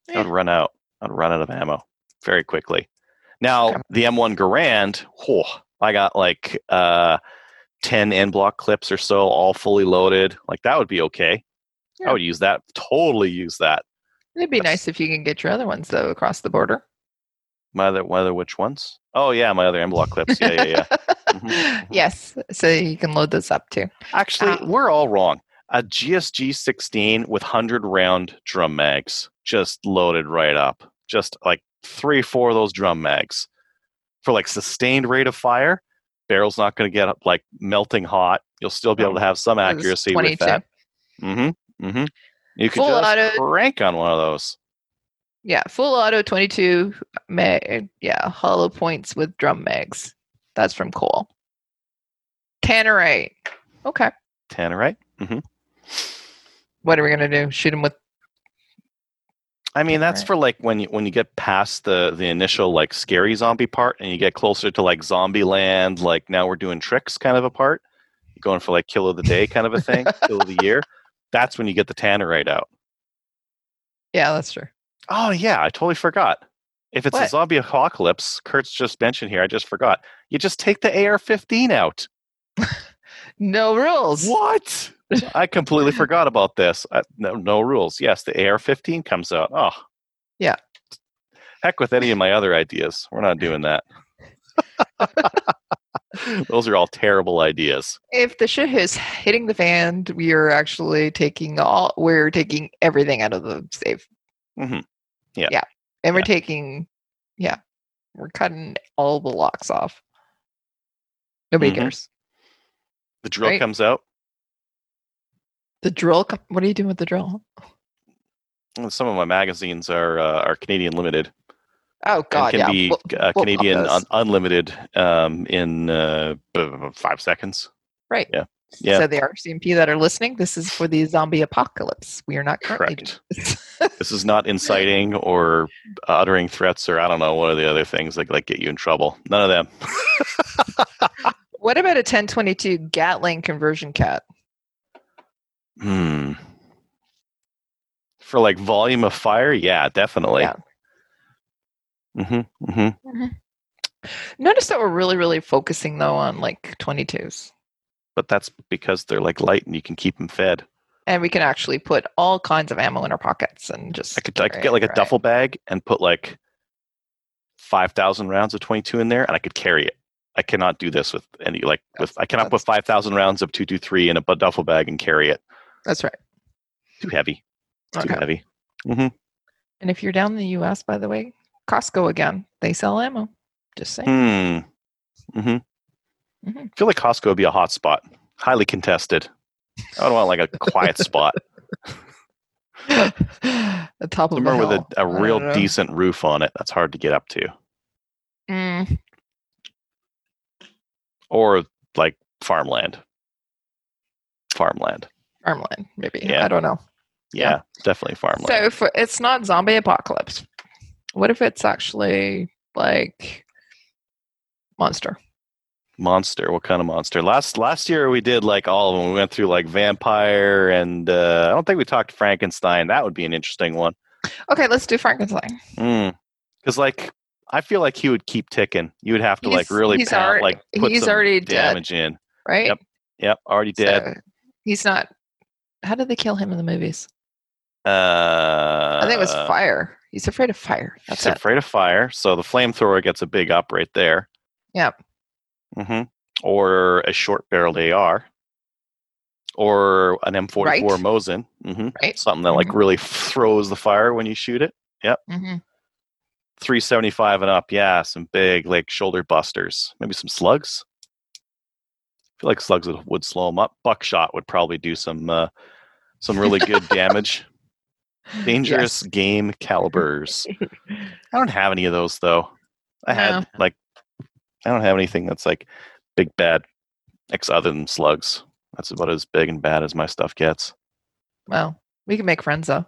Yeah. I'd run out of ammo very quickly. Now, the M1 Garand, I got like 10 end block clips or so, all fully loaded. Like that would be okay. Yeah. I would use that. Totally use that. It'd be nice if you can get your other ones though across the border. My other which ones? Oh yeah, my other end block clips. Yeah. Yes, so you can load those up too. Actually, we're all wrong. A GSG 16 with 100-round drum mags just loaded right up. Just like 3-4 of those drum mags for like sustained rate of fire. Barrel's not going to get up like melting hot. You'll still be able to have some accuracy with that. You could full just auto, crank on one of those. Yeah, full auto 22 mag. Yeah, hollow points with drum mags. That's from Cole. Tannerite. Okay. Tannerite. What are we going to do? Shoot him with... I mean, that's for like when you get past the initial like scary zombie part and you get closer to like zombie land, like now we're doing tricks kind of a part. Going for like kill of the day kind of a thing, kill of the year. That's when you get the Tannerite out. Yeah, that's true. Oh, yeah. I totally forgot. If it's a zombie apocalypse, Kurt's just mentioned here. I just forgot. You just take the AR-15 out. No rules. What? I completely forgot about this. No rules. Yes, the AR-15 comes out. Oh. Yeah. Heck with any of my other ideas. We're not doing that. Those are all terrible ideas. If the shit is hitting the fan, we are actually taking everything out of the safe. Yeah. Yeah. And we're taking, we're cutting all the locks off. Nobody cares. The drill comes out. The drill? What are you doing with the drill? Some of my magazines are Canadian limited. Oh, God, and can be Canadian unlimited in 5 seconds. Right. Yeah. So the RCMP that are listening, this is for the zombie apocalypse. We are not currently doing this. This is not inciting or uttering threats or I don't know what are the other things that like get you in trouble. None of them. What about a 1022 Gatling conversion cat? For like volume of fire, yeah, definitely. Yeah. Notice that we're really, really focusing though on like 22s. but that's because they're like light and you can keep them fed. And we can actually put all kinds of ammo in our pockets and just... I could get like a duffel bag and put like 5,000 rounds of 22 in there and I could carry it. I cannot do this with any, like, I cannot put 5,000 rounds of 223 in a duffel bag and carry it. That's right. Too heavy. Okay. Too heavy. Mm-hmm. And if you're down in the U.S., by the way, Costco again, they sell ammo. Just saying. Mm-hmm. Mm-hmm. I feel like Costco would be a hot spot. Highly contested. I would want like a quiet spot. The top of somewhere with a real decent roof on it. That's hard to get up to. Mm. Or like farmland. Farmland, maybe. Yeah. I don't know. Yeah, definitely farmland. So if it's not zombie apocalypse, what if it's actually like monster? Monster? What kind of monster? Last year we did like all of them. We went through like vampire and I don't think we talked Frankenstein. That would be an interesting one. Okay, let's do Frankenstein. Because like I feel like he would keep ticking. You would have to put some damage in. Right? Yep, already dead. So he's not... How did they kill him in the movies? I think it was fire. He's afraid of fire. He's afraid of fire. So the flamethrower gets a big up right there. Yep. Mm-hmm. Or a short-barreled AR. Or an M44 Mosin. Mm-hmm. Right. Something that like really throws the fire when you shoot it. Yep. Mm-hmm. 375 and up. Yeah, some big like shoulder busters. Maybe some slugs. I feel like slugs would slow them up. Buckshot would probably do some really good damage. Dangerous game calibers. I don't have any of those though. I don't have anything that's like big bad other than slugs. That's about as big and bad as my stuff gets. Well, we can make friends though.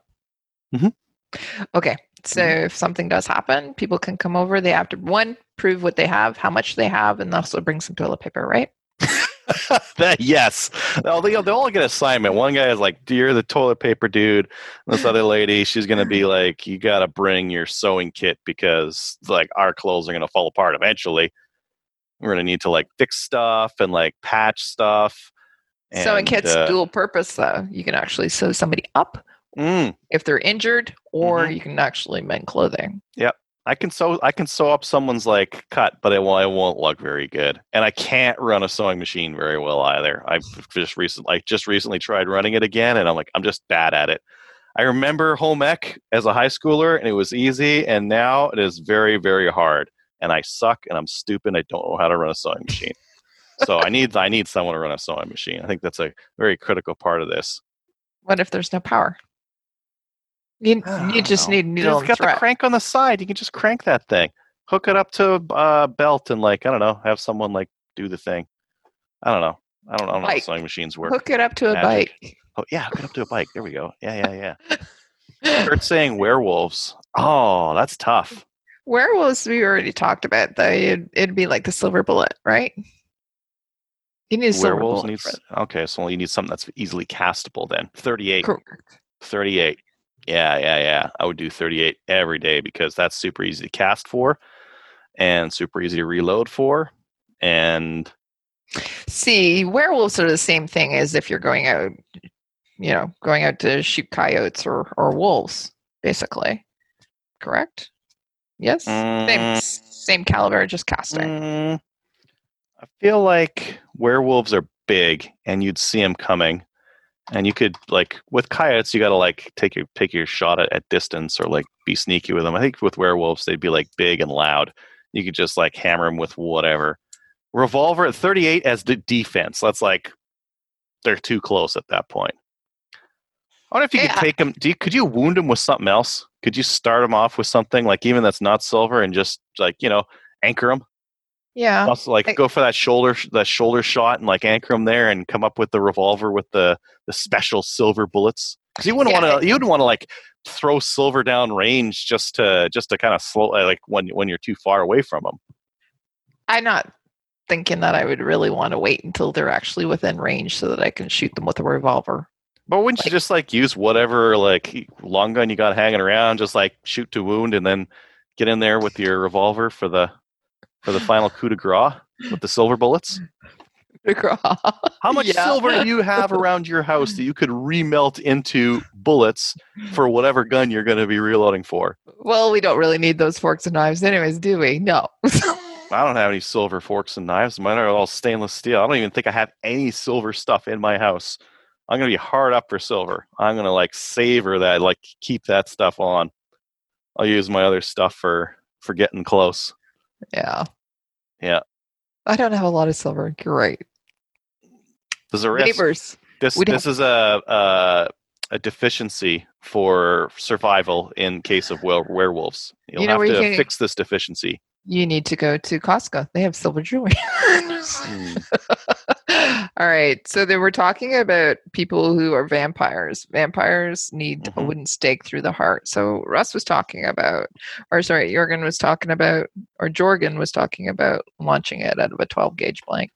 Mm-hmm. Okay. So if something does happen, people can come over. They have to prove what they have, how much they have, and also bring some toilet paper, right? Yes. They'll all get an assignment. One guy is like, you're the toilet paper dude. And this other lady, she's going to be like, you got to bring your sewing kit because like our clothes are going to fall apart eventually. We're going to need to like fix stuff and like patch stuff. And, sewing kit's dual purpose though. You can actually sew somebody up if they're injured or you can actually mend clothing. Yep. I can sew up someone's like cut, but I won't look very good. And I can't run a sewing machine very well either. I've just recently tried running it again, and I'm just bad at it. I remember home ec as a high schooler, and it was easy, and now it is very, very hard. And I suck, and I'm stupid. I don't know how to run a sewing machine. So I need someone to run a sewing machine. I think that's a very critical part of this. What if there's no power? You just need needle and thread. It's got the crank on the side. You can just crank that thing. Hook it up to a belt and like, I don't know, have someone like do the thing. I don't know how sewing machines work. Hook it up to a bike. Oh yeah, hook it up to a bike. There we go. Yeah. Start saying werewolves. Oh, that's tough. Werewolves we already talked about though. It'd be like the silver bullet, right? You need a silver bullet. Okay, so you need something that's easily castable then. 38. Correct. 38. Yeah. I would do 38 every day because that's super easy to cast for and super easy to reload for. And see, werewolves are the same thing as if you're going out to shoot coyotes or wolves, basically. Correct? Yes? Same caliber, just casting. I feel like werewolves are big and you'd see them coming. And you could, like, with coyotes, you got to, like, take your shot at distance or, like, be sneaky with them. I think with werewolves, they'd be, like, big and loud. You could just, like, hammer them with whatever. Revolver at 38 as the defense. That's, like, they're too close at that point. I wonder if you could take them. Could you wound them with something else? Could you start them off with something, like, even that's not silver and just, like, you know, anchor them? Yeah. Also, like, go for that shoulder shot and, like, anchor them there and come up with the revolver with the special silver bullets. Because you wouldn't want to like throw silver down range just to kind of slow like when you're too far away from them. I'm not thinking that I would really want to wait until they're actually within range so that I can shoot them with a revolver. But wouldn't you just like use whatever like long gun you got hanging around, just like shoot to wound and then get in there with your revolver for the final coup de grace with the silver bullets? McGraw. How much silver do you have around your house that you could remelt into bullets for whatever gun you're going to be reloading for? Well, we don't really need those forks and knives anyways, do we? No. I don't have any silver forks and knives. Mine are all stainless steel. I don't even think I have any silver stuff in my house. I'm going to be hard up for silver. I'm going to like savor that, like keep that stuff on. I'll use my other stuff for getting close. Yeah. Yeah. I don't have a lot of silver. Great. There's a risk. Neighbors. This is a deficiency for survival in case of werewolves. You'll have to fix this deficiency. You need to go to Costco. They have silver jewelry. All right. So then we're talking about people who are vampires. Vampires need a wooden stake through the heart. So Jorgen was talking about launching it out of a 12-gauge blank.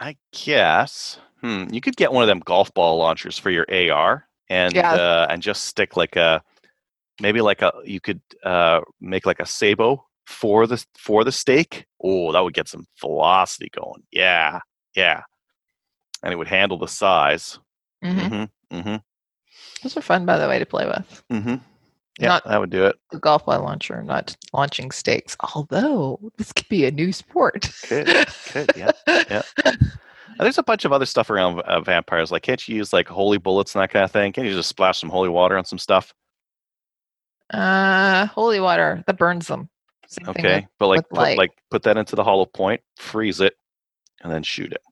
I guess. You could get one of them golf ball launchers for your AR and just stick like a... Maybe like you could make like a sabo for the stake. Oh, that would get some velocity going. Yeah, yeah, and it would handle the size. Mm-hmm. Mm-hmm. Those are fun, by the way, to play with. Mm-hmm. Yeah, not that would do it. The golf ball launcher, not launching stakes. Although this could be a new sport. Could, yeah. And there's a bunch of other stuff around vampires. Like, can't you use like holy bullets and that kind of thing? Can't you just splash some holy water on some stuff? Holy water that burns them. Same okay, thing with, but like put that into the hollow point, freeze it, and then shoot it.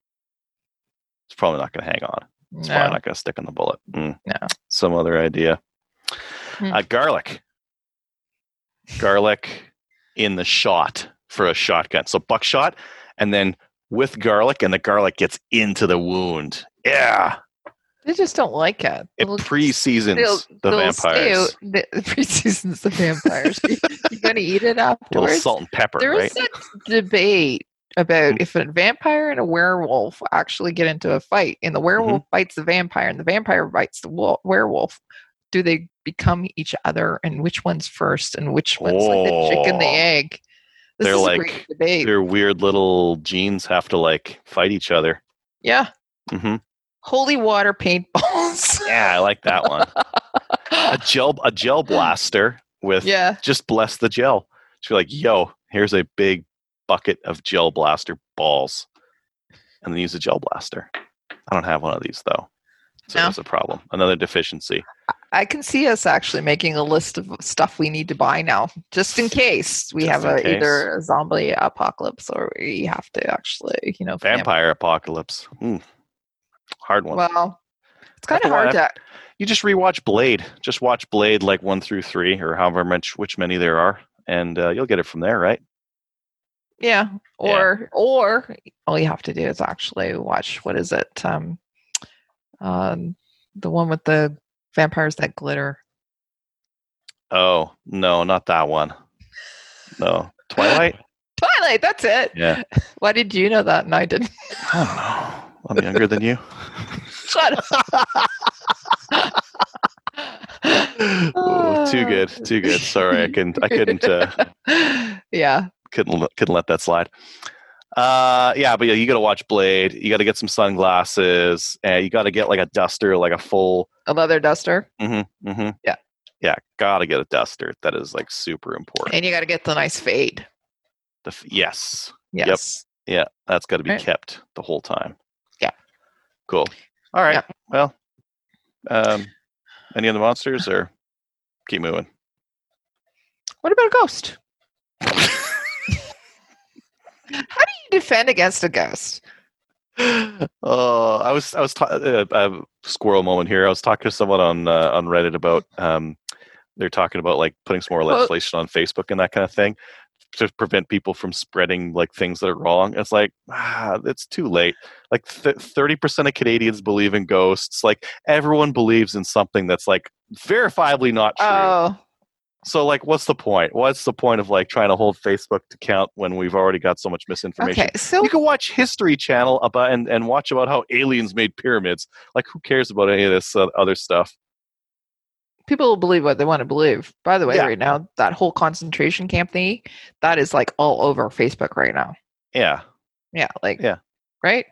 It's probably not going to hang on. It's probably not going to stick on the bullet. No, some other idea. Garlic in the shot for a shotgun. So buckshot, and then with garlic, and the garlic gets into the wound. Yeah. They just don't like it. It pre-seasons the vampires. You're going to eat it afterwards? A little salt and pepper, right? There is a debate about if a vampire and a werewolf actually get into a fight, and the werewolf bites the vampire, and the vampire bites the werewolf, do they become each other, and which one's first, and which one's like the chicken and the egg? They're like, a great debate. Their weird little genes have to like fight each other. Yeah. Mm-hmm. Holy water paintballs. Yeah, I like that one. A gel blaster with just bless the gel. So you're like, yo, here's a big bucket of gel blaster balls. And then use a gel blaster. I don't have one of these, though. So that's a problem. Another deficiency. I can see us actually making a list of stuff we need to buy now, just in case we either a zombie apocalypse or we have to actually, vampire apocalypse. Hard one. Well, it's kind of hard to... You just rewatch Blade. Just watch Blade like 1 through 3 or however much, which many there are. And you'll get it from there, right? Yeah. Or all you have to do is actually watch, what is it? The one with the vampires that glitter. Oh, no, not that one. No. Twilight, that's it. Yeah. Why did you know that and I didn't? I don't know. I'm younger than you. Shut up. Ooh, too good. Sorry, I couldn't. Couldn't let that slide. But you got to watch Blade. You got to get some sunglasses. You got to get like a duster, like a leather duster. Mm-hmm. Mm-hmm. Yeah. Yeah. Got to get a duster. That is like super important. And you got to get the nice fade. Yes. Yep. Yeah. That's got to be kept the whole time. Cool. All right. Yeah. Well, any other monsters or keep moving? What about a ghost? How do you defend against a ghost? Squirrel moment here. I was talking to someone on Reddit about they're talking about like putting some more legislation on Facebook and that kind of thing to prevent people from spreading like things that are wrong. It's like, it's too late. Like 30% of Canadians believe in ghosts. Like everyone believes in something that's like verifiably not true. Oh. So like, what's the point? What's the point of like trying to hold Facebook to count when we've already got so much misinformation? Okay, so you can watch History Channel and watch about how aliens made pyramids. Like who cares about any of this other stuff? People will believe what they want to believe. By the way, right now, that whole concentration camp thingy, that is like all over Facebook right now. Yeah. Yeah, like, yeah, right?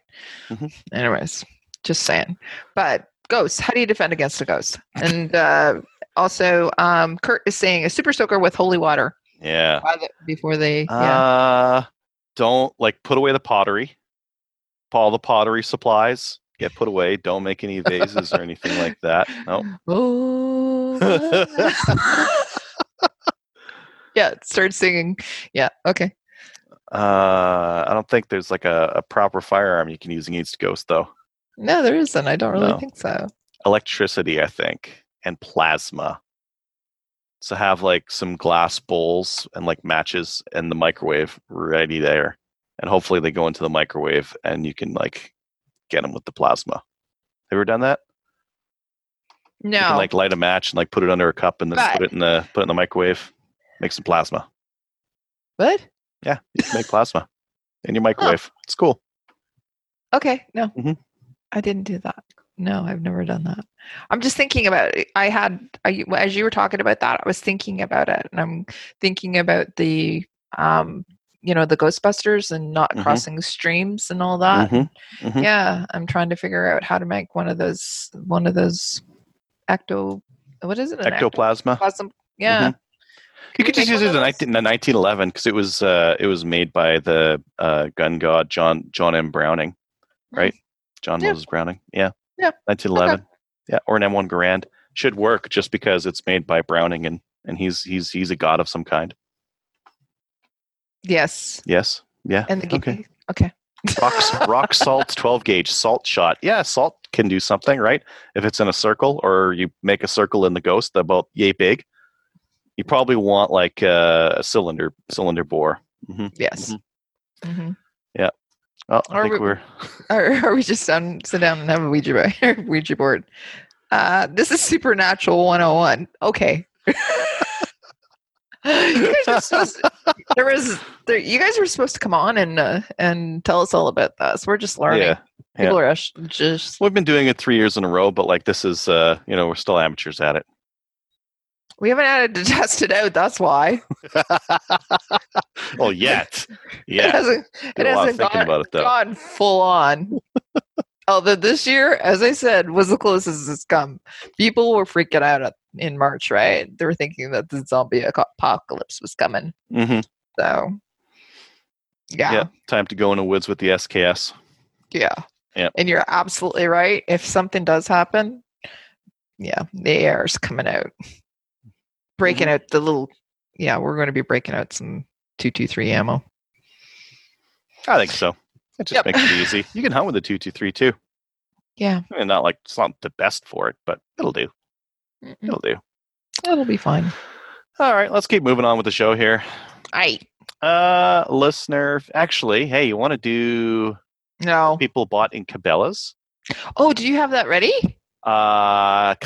Mm-hmm. Anyways, just saying. But ghosts, how do you defend against a ghost? And also, Kurt is saying a super soaker with holy water. Yeah. Before they... Don't, like, put away the pottery. All the pottery supplies get put away. Don't make any vases or anything like that. No. Oh. Yeah, start singing. Yeah, okay. I don't think there's like a proper firearm you can use against ghosts, though. No, there isn't. I don't really think so. Electricity, I think, and plasma. So have like some glass bowls and like matches and the microwave ready there. And hopefully they go into the microwave and you can like get them with the plasma. Have you ever done that? No. You can like light a match and like put it under a cup and then put it in the microwave. Make some plasma. What? Yeah, you can make plasma in your microwave. Oh. It's cool. Okay. No. Mm-hmm. I didn't do that. No, I've never done that. I'm just thinking about it. As you were talking about that, I was thinking about it, and I'm thinking about the the Ghostbusters and not crossing streams and all that. Mm-hmm. Mm-hmm. Yeah, I'm trying to figure out how to make one of those ectoplasma. Ectoplasm. Yeah. Mm-hmm. You could just use it in 1911 because it was made by the gun god John M. Browning, right? John Moses Browning. Yeah. Yeah. 1911. Okay. Yeah, or an M1 Garand. Should work just because it's made by Browning and he's a god of some kind. Yes. Yes. Yeah. And the okay. rock salt 12 gauge salt shot. Yeah, salt can do something, right? If it's in a circle, or you make a circle in the ghost about yay big, you probably want like a cylinder bore. Mm-hmm. Yes. Mm-hmm. Mm-hmm. Yeah. Well, we just sit down and have a Ouija board. This is Supernatural 101. Okay. You guys were supposed to come on and tell us all about this. We're just learning. Yeah, yeah. People are just. We've been doing it 3 years in a row, but like this is, we're still amateurs at it. We haven't had to test it out. That's why. Well, yet, yeah, it hasn't gone full on. Although this year, as I said, was the closest it's come. People were freaking out in March, right? They were thinking that the zombie apocalypse was coming. Mm-hmm. So, yeah, time to go in the woods with the SKS. Yeah, yeah, and you're absolutely right. If something does happen, yeah, the air's coming out. Breaking out the little, yeah, we're going to be breaking out some 223 ammo. I think so. It just makes it easy. You can hunt with a 223 too. Yeah, I mean, it's not the best for it, but it'll do. Mm-mm. It'll do. It'll be fine. All right, let's keep moving on with the show here. Aight. Listener, actually, hey, you want to do? No. People bought in Cabela's. Oh, do you have that ready? Kinda,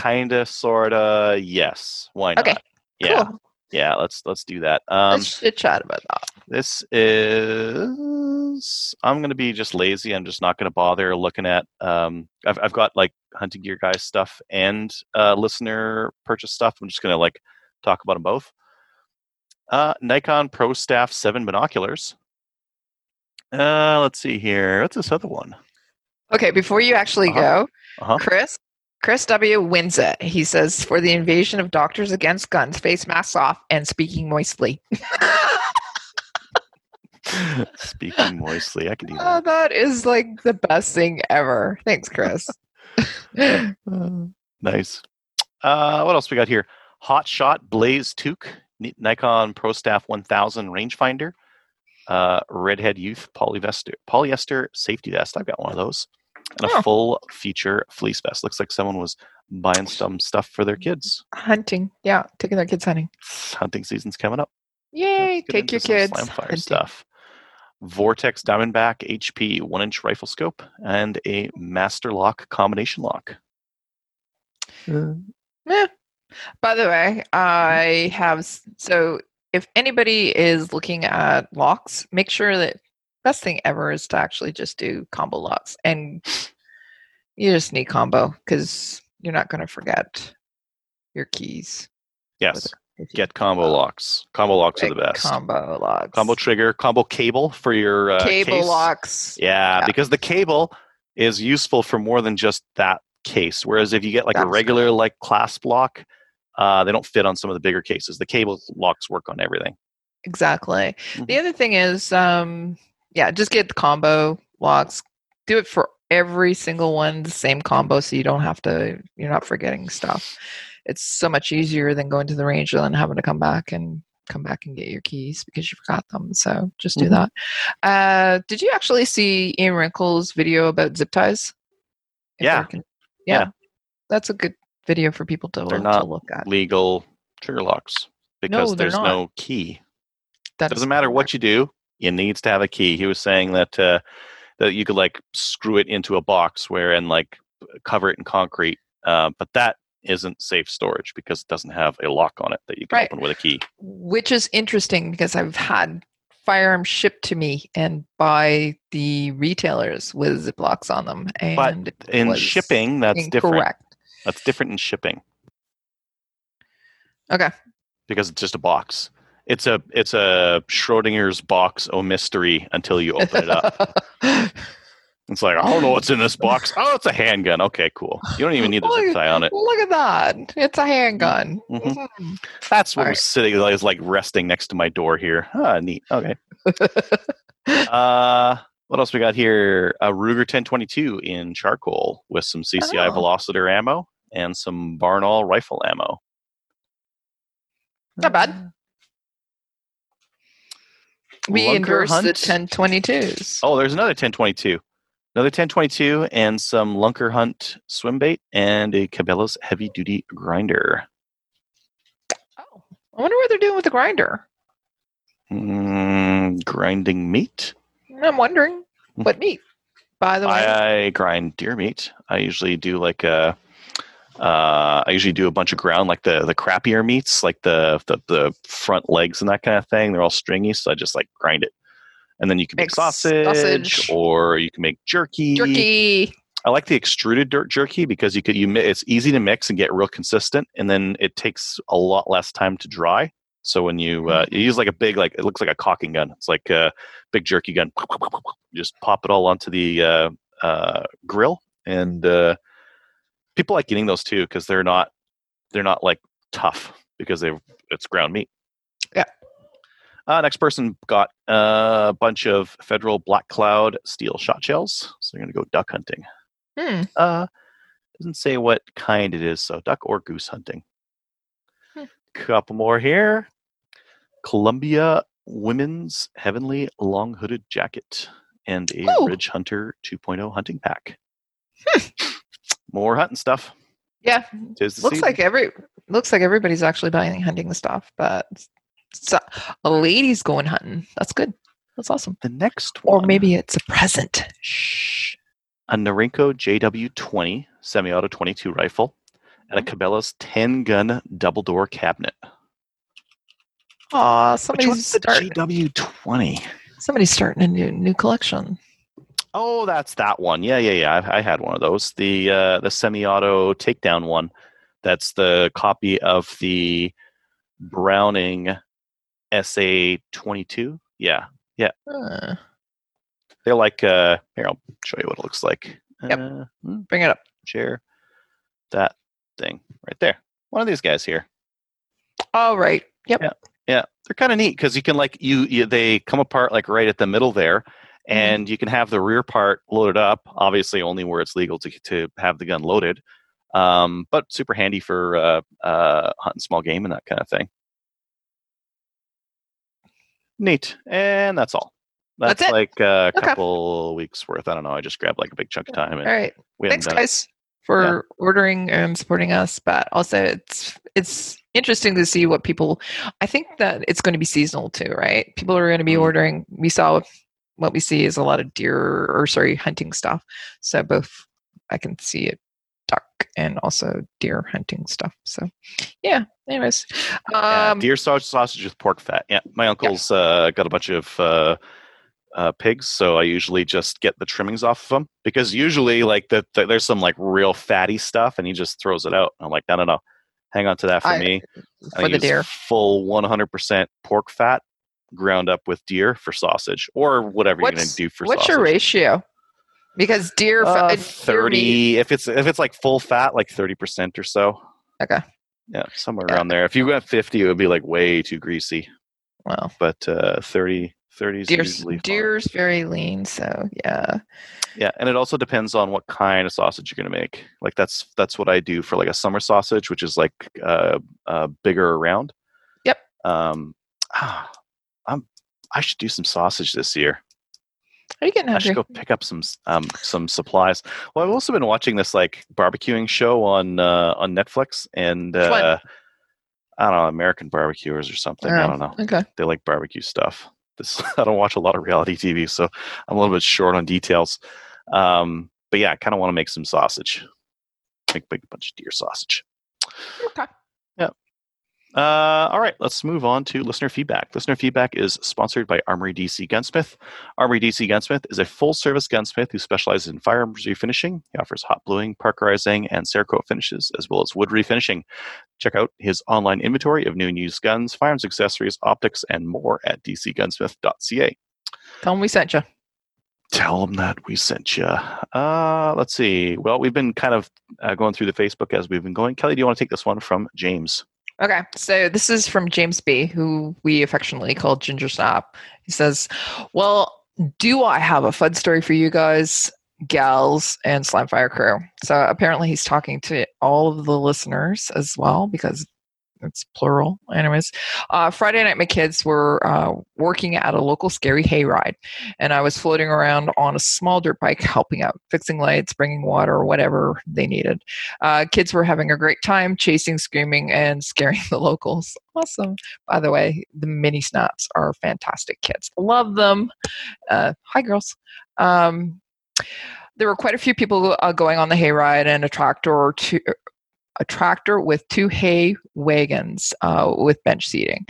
sorta, yes. Why not? Okay. Yeah, cool. Yeah. Let's do that. Let's chat about that. This is. I'm gonna be just lazy. I'm just not gonna bother looking at. I've got like hunting gear guys stuff and listener purchase stuff. I'm just gonna like talk about them both. Nikon Pro Staff 7 binoculars. Let's see here. What's this other one? Okay, before you actually go, Chris W. wins it. He says, for the invasion of doctors against guns, face masks off and speaking moistly. Speaking moistly. I can do that. That is like the best thing ever. Thanks, Chris. Nice. What else we got here? Hot Shot Blaze Toque, Nikon Pro Staff 1000 rangefinder, Redhead Youth polyester safety vest. I've got one of those. And a full feature fleece vest. Looks like someone was buying some stuff for their kids. Hunting. Yeah. Taking their kids hunting. Hunting season's coming up. Yay. Take your kids. Slamfire stuff. Vortex Diamondback HP 1-inch rifle scope and a master lock combination lock. Yeah. By the way, I have... So if anybody is looking at locks, make sure that... Best thing ever is to actually just do combo locks, and you just need combo because you're not going to forget your keys. Yes, Get combo locks. Combo locks are the best. Combo locks. Combo trigger, combo cable for your case. Locks. Yeah, because the cable is useful for more than just that case. Whereas if you get like a regular like clasp lock, they don't fit on some of the bigger cases. The cable locks work on everything. Exactly. Mm-hmm. The other thing is, just get the combo locks. Do it for every single one, the same combo, so you don't have to. You're not forgetting stuff. It's so much easier than going to the range and then having to come back and get your keys because you forgot them. So just do that. Did you actually see Ian Wrinkle's video about zip ties? Yeah. That's a good video for people to look at. Legal trigger locks because there's no key. That doesn't matter what you do. You needs to have a key. He was saying that you could like screw it into a box and like cover it in concrete. But that isn't safe storage because it doesn't have a lock on it that you can open with a key. Which is interesting because I've had firearms shipped to me and by the retailers with zip locks on them. And but in shipping, that's incorrect. Different. That's different in shipping. Okay. Because it's just a box. It's a Schrodinger's box, oh mystery, until you open it up. It's like, I don't know what's in this box. Oh, it's a handgun. Okay, cool. You don't even need a zip tie on it. Look at that. It's a handgun. Mm-hmm. That's what was sitting like, resting next to my door here. Ah, neat. Okay. What else we got here? A Ruger 1022 in charcoal with some CCI Velociter ammo and some Barnall rifle ammo. Not bad. We inverse the 1022s. Oh, there's another 1022. Another 1022 and some Lunker Hunt swim bait and a Cabela's heavy duty grinder. Oh, I wonder what they're doing with the grinder. Grinding meat? I'm wondering what meat. By the way, I grind deer meat. I usually do a bunch of ground, like the crappier meats, like the front legs and that kind of thing. They're all stringy, so I just like grind it. And then you can make sausage, or you can make jerky. I like the extruded jerky because it's easy to mix and get real consistent, and then it takes a lot less time to dry. So when you use like a big, like it looks like a caulking gun. It's like a big jerky gun. Just pop it all onto the grill, and people like eating those too because they're not like tough because it's ground meat. Yeah. Next person got a bunch of Federal Black Cloud steel shot shells. So they're going to go duck hunting. Doesn't say what kind it is, so duck or goose hunting. Couple more here. Columbia Women's Heavenly Long Hooded Jacket and a Ridge Hunter 2.0 hunting pack. More hunting stuff. Yeah. Looks like everybody's actually buying hunting stuff, but... So a lady's going hunting. That's good. That's awesome. The next one. Or maybe it's a present. Shh. A Norinco JW20 semi-auto 22 rifle and a Cabela's 10-gun double-door cabinet. Aw, somebody's starting. JW20? Somebody's starting a new collection. Oh, that's that one. Yeah. I had one of those. The semi-auto takedown one. That's the copy of the Browning... SA-22? Yeah. They're like, here, I'll show you what it looks like. Yep. Bring it up. Share that thing right there. One of these guys here. All right. Yep. Yeah. They're kind of neat because you can like, they come apart like right at the middle there and you can have the rear part loaded up, obviously only where it's legal to have the gun loaded, but super handy for hunting small game and that kind of thing. Neat. And that's all. That's it. Like a couple weeks worth. I don't know. I just grabbed like a big chunk of time. And all right. Thanks, guys, for ordering and supporting us. But also, it's interesting to see what people... I think that it's going to be seasonal too, right? People are going to be ordering. We saw what we see is a lot of hunting stuff. So both, I can see it. Duck and also deer hunting stuff. So, yeah. Anyways, deer sausage with pork fat. Yeah, my uncle's got a bunch of pigs, so I usually just get the trimmings off of them because usually like there's some like real fatty stuff, and he just throws it out. I'm like, no, Hang on to that for me. I use deer. Full 100% pork fat ground up with deer for sausage or whatever you're going to do for sausage. What's your ratio? Because deer 30 if it's like full fat, like 30% or so. Okay. Yeah, somewhere around there. If you went 50, it would be like way too greasy. Wow. But 30 is usually fine. Deer's very lean, so yeah. Yeah, and it also depends on what kind of sausage you're going to make. Like that's what I do for like a summer sausage, which is like bigger round. Yep. I should do some sausage this year. Are you getting hungry? I should go pick up some supplies. Well, I've also been watching this like barbecuing show on Netflix, and I don't know, American Barbecuers or something. Oh, I don't know. Okay. They like barbecue stuff. I don't watch a lot of reality TV, so I'm a little bit short on details. But yeah, I kind of want to make some sausage. Make a bunch of deer sausage. Okay. Yeah. All right, let's move on to listener feedback. Listener feedback is sponsored by Armory DC Gunsmith. Armory DC Gunsmith is a full-service gunsmith who specializes in firearms refinishing. He offers hot bluing, parkerizing, and Cerakote finishes, as well as wood refinishing. Check out his online inventory of new and used guns, firearms, accessories, optics, and more at dcgunsmith.ca. Tell him we sent you. Tell them that we sent you. Let's see. Well, we've been kind of going through the Facebook as we've been going. Kelly, do you want to take this one from James? Okay, so this is from James B., who we affectionately call Ginger Snap. He says, well, do I have a FUD story for you guys, gals, and Slamfire crew? So apparently he's talking to all of the listeners as well, because it's plural. Anyways, Friday night my kids were working at a local scary hayride, and I was floating around on a small dirt bike helping out, fixing lights, bringing water, whatever they needed. Kids were having a great time chasing, screaming, and scaring the locals. Awesome. By the way, the mini snaps are fantastic kids. Love them. Hi, girls. There were quite a few people going on the hayride, and a tractor with two hay wagons with bench seating.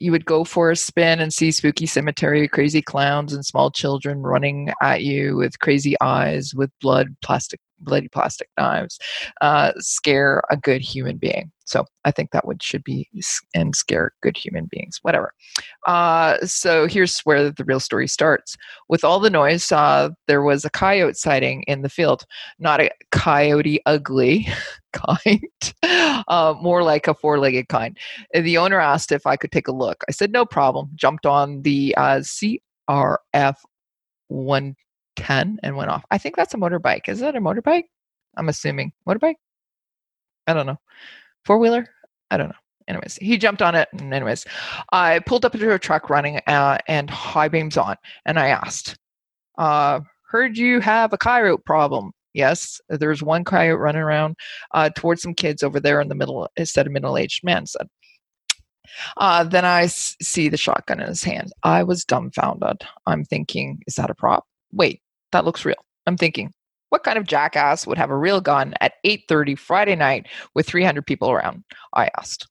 You would go for a spin and see spooky cemetery, crazy clowns, and small children running at you with crazy eyes, with bloody plastic knives. Scare a good human being. So I think that should be and scare good human beings, whatever. So here's where the real story starts. With all the noise, there was a coyote sighting in the field. Not a coyote ugly kind, more like a four-legged kind. The owner asked if I could take a look. I said, no problem. Jumped on the CRF 110 and went off. I think that's a motorbike. Is that a motorbike? I'm assuming. Motorbike? I don't know. Four-wheeler? I don't know. Anyways, he jumped on it. And anyways, I pulled up into a truck running and high beams on. And I asked, heard you have a coyote problem. Yes, there's one coyote running around towards some kids over there in the middle, instead of middle-aged man said. Then I see the shotgun in his hand. I was dumbfounded. I'm thinking, is that a prop? Wait, that looks real. I'm thinking, what kind of jackass would have a real gun at 8:30 Friday night with 300 people around? I asked.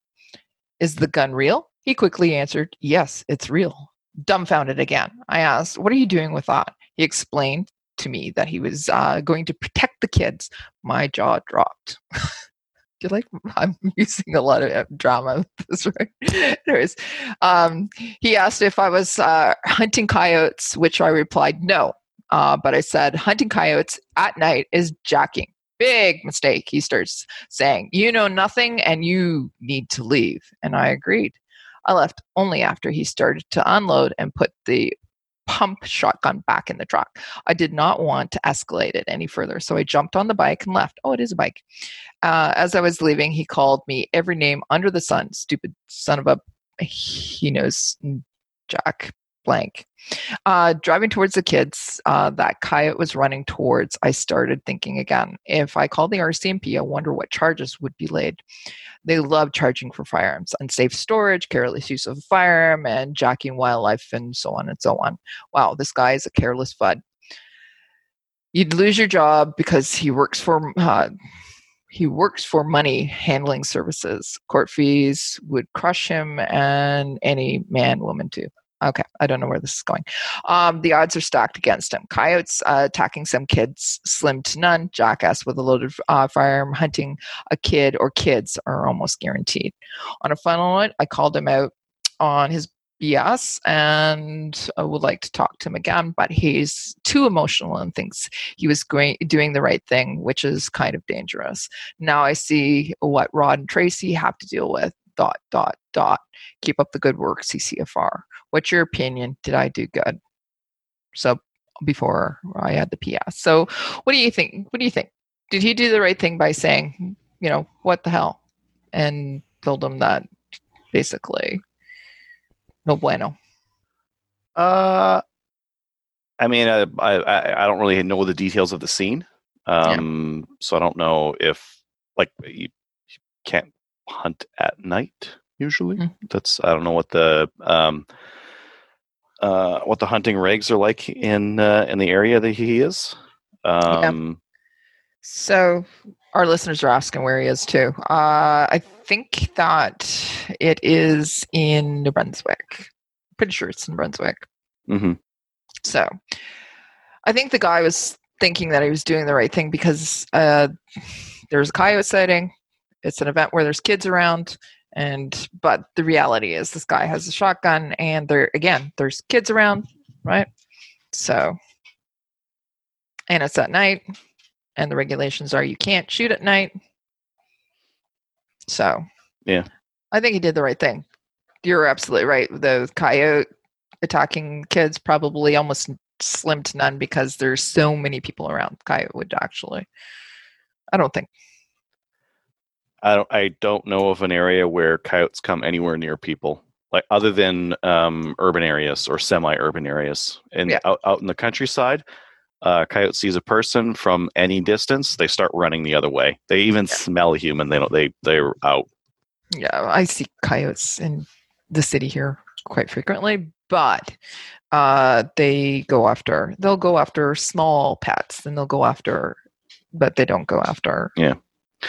Is the gun real? He quickly answered, yes, it's real. Dumbfounded again. I asked, what are you doing with that? He explained to me that he was going to protect the kids. My jaw dropped. You're like, I'm using a lot of drama with this, right? Anyways, he asked if I was hunting coyotes, which I replied, no. But I said, hunting coyotes at night is jacking. Big mistake, he starts saying. You know nothing and you need to leave. And I agreed. I left only after he started to unload and put the pump shotgun back in the truck. I did not want to escalate it any further, so I jumped on the bike and left. Oh, it is a bike. As I was leaving, he called me every name under the sun. Stupid son of a... He knows jack... blank. Driving towards the kids that coyote was running towards, I started thinking again. If I call the RCMP, I wonder what charges would be laid. They love charging for firearms, unsafe storage, careless use of a firearm, and jacking wildlife, and so on and so on. Wow, this guy is a careless FUD. You'd lose your job because he works for... He works for money handling services. Court fees would crush him and any man, woman too. Okay, I don't know where this is going. The odds are stacked against him. Coyotes attacking some kids, slim to none. Jackass with a loaded firearm hunting a kid or kids are almost guaranteed. On a final note, I called him out on his BS and I would like to talk to him again, but he's too emotional and thinks he was doing the right thing, which is kind of dangerous. Now I see what Rod and Tracy have to deal with. ... Keep up the good work, CCFR. What's your opinion? Did I do good? So before I had the PS. So what do you think? What do you think? Did he do the right thing by saying, you know, what the hell? And told him that basically no bueno. I mean, I don't really know the details of the scene. So I don't know if like you can't hunt at night usually. Mm-hmm. That's I don't know what the hunting regs are like in the area that he is. So our listeners are asking where he is too. I think that it is in New Brunswick. Pretty sure it's in New Brunswick. Mm-hmm. So I think the guy was thinking that he was doing the right thing because there's a coyote sighting. It's an event where there's kids around, but the reality is this guy has a shotgun, and there's kids around, right? So, and it's at night, and the regulations are you can't shoot at night. So, yeah, I think he did the right thing. You're absolutely right. The coyote attacking kids probably almost slim to none because there's so many people around. Coyote would actually, I don't know of an area where coyotes come anywhere near people, like other than urban areas or semi-urban areas. And out in the countryside, a coyote sees a person from any distance, they start running the other way. They even smell a human. They're out. Yeah, I see coyotes in the city here quite frequently, but they'll go after small pets, and but they don't go after. Yeah.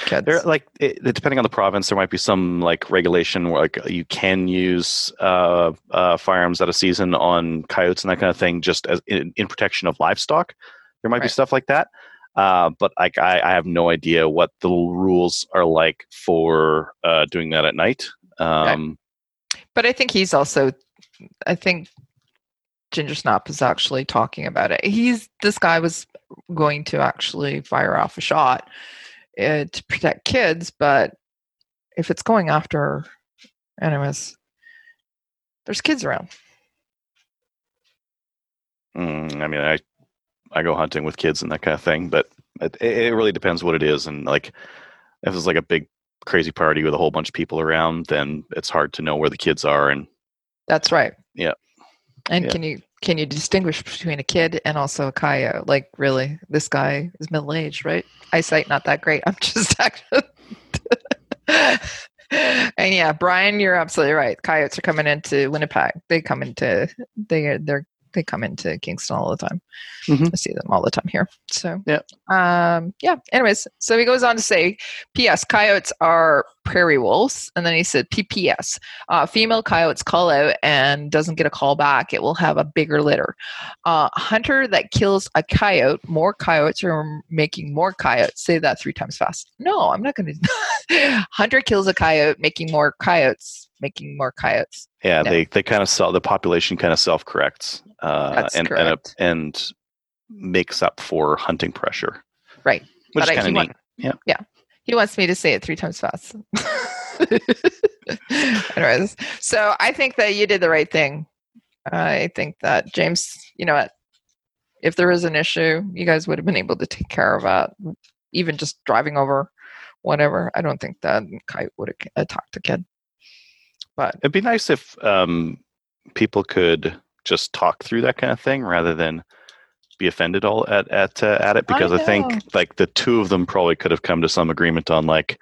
Kids. There, like, depending on the province, there might be some like regulation where like you can use firearms out of season on coyotes and that kind of thing, just as in protection of livestock. There might be stuff like that, but like I have no idea what the rules are like for doing that at night. But I think he's also, Ginger Snap is actually talking about it. This guy was going to actually fire off a shot to protect kids, but if it's going after, there's kids around. I mean, I go hunting with kids and that kind of thing, but it really depends what it is. And like, if it's like a big crazy party with a whole bunch of people around, then it's hard to know where the kids are. And that's right. Yeah. And can you distinguish between a kid and also a coyote? Like, really, this guy is middle-aged, right? Eyesight not that great. I'm just active. And yeah, Brian, you're absolutely right. Coyotes are coming into Winnipeg. They come into Kingston all the time. Mm-hmm. I see them all the time here. So anyways, so he goes on to say, P.S. coyotes are prairie wolves. And then he said, P.P.S. Female coyotes call out and doesn't get a call back. It will have a bigger litter. Hunter that kills a coyote, more coyotes are making more coyotes. Say that 3 times fast. No, I'm not going to. Hunter kills a coyote, making more coyotes. Yeah, no. they kind of the population kind of self-corrects and makes up for hunting pressure. Right. Which is kind of neat. Yeah. He wants me to say it 3 times fast. Anyways, so I think that you did the right thing. I think that James, you know what? If there was an issue, you guys would have been able to take care of it. Even just driving over, whatever. I don't think that Kite would have attacked a kid. But it'd be nice if people could just talk through that kind of thing rather than be offended all at it, because I think like the two of them probably could have come to some agreement on like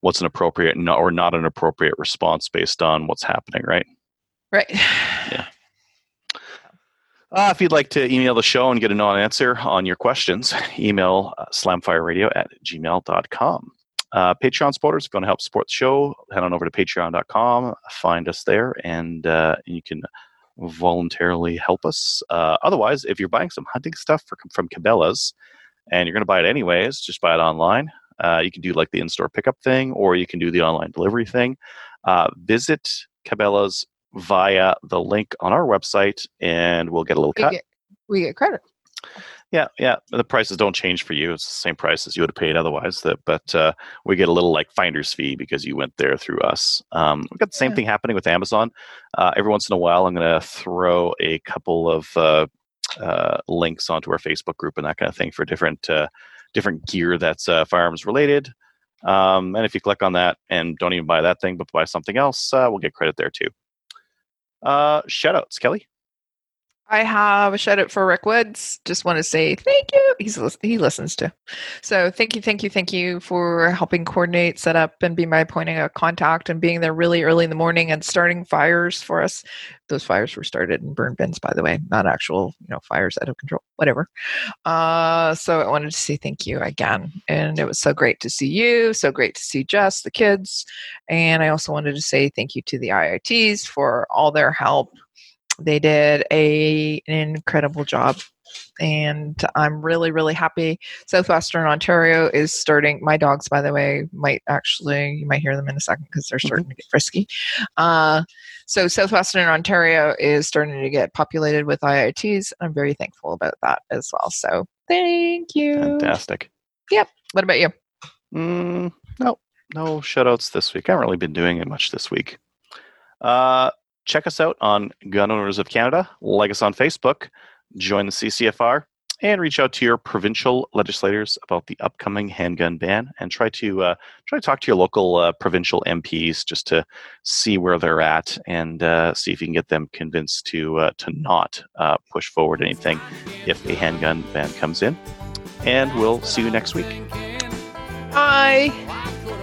what's an appropriate or not an appropriate response based on what's happening, right? Right. Yeah. If you'd like to email the show and get a non-answer on your questions, email slamfireradio@gmail.com. Patreon supporters, if you want to help support the show, head on over to patreon.com, find us there, and you can voluntarily help us. Otherwise, if you're buying some hunting stuff from Cabela's and you're going to buy it anyways, just buy it online. You can do like the in-store pickup thing, or you can do the online delivery thing. Visit Cabela's via the link on our website, and we'll get a little cut. We get credit. Yeah. The prices don't change for you. It's the same price as you would have paid otherwise. But we get a little like finder's fee because you went there through us. We've got the same thing happening with Amazon. Every once in a while, I'm going to throw a couple of links onto our Facebook group and that kind of thing for different gear that's firearms related. And if you click on that and don't even buy that thing, but buy something else, we'll get credit there too. Shout-outs, Kelly. I have a shout-out for Rick Woods. Just want to say thank you. He listens too. So thank you for helping coordinate, set up, and be my point of contact and being there really early in the morning and starting fires for us. Those fires were started in burn bins, by the way, not actual fires out of control, whatever. So I wanted to say thank you again. And it was so great to see you, so great to see Jess, the kids. And I also wanted to say thank you to the IITs for all their help. They did an incredible job, and I'm really, really happy. Southwestern Ontario is starting. My dogs, by the way, you might hear them in a second because they're starting to get frisky. So Southwestern Ontario is starting to get populated with IITs. I'm very thankful about that as well. So thank you. Fantastic. Yep. What about you? No shout-outs this week. I haven't really been doing it much this week. Check us out on Gun Owners of Canada, like us on Facebook, join the CCFR, and reach out to your provincial legislators about the upcoming handgun ban, and try to talk to your local provincial MPs just to see where they're at and see if you can get them convinced to not push forward anything if a handgun ban comes in. And we'll see you next week. Bye.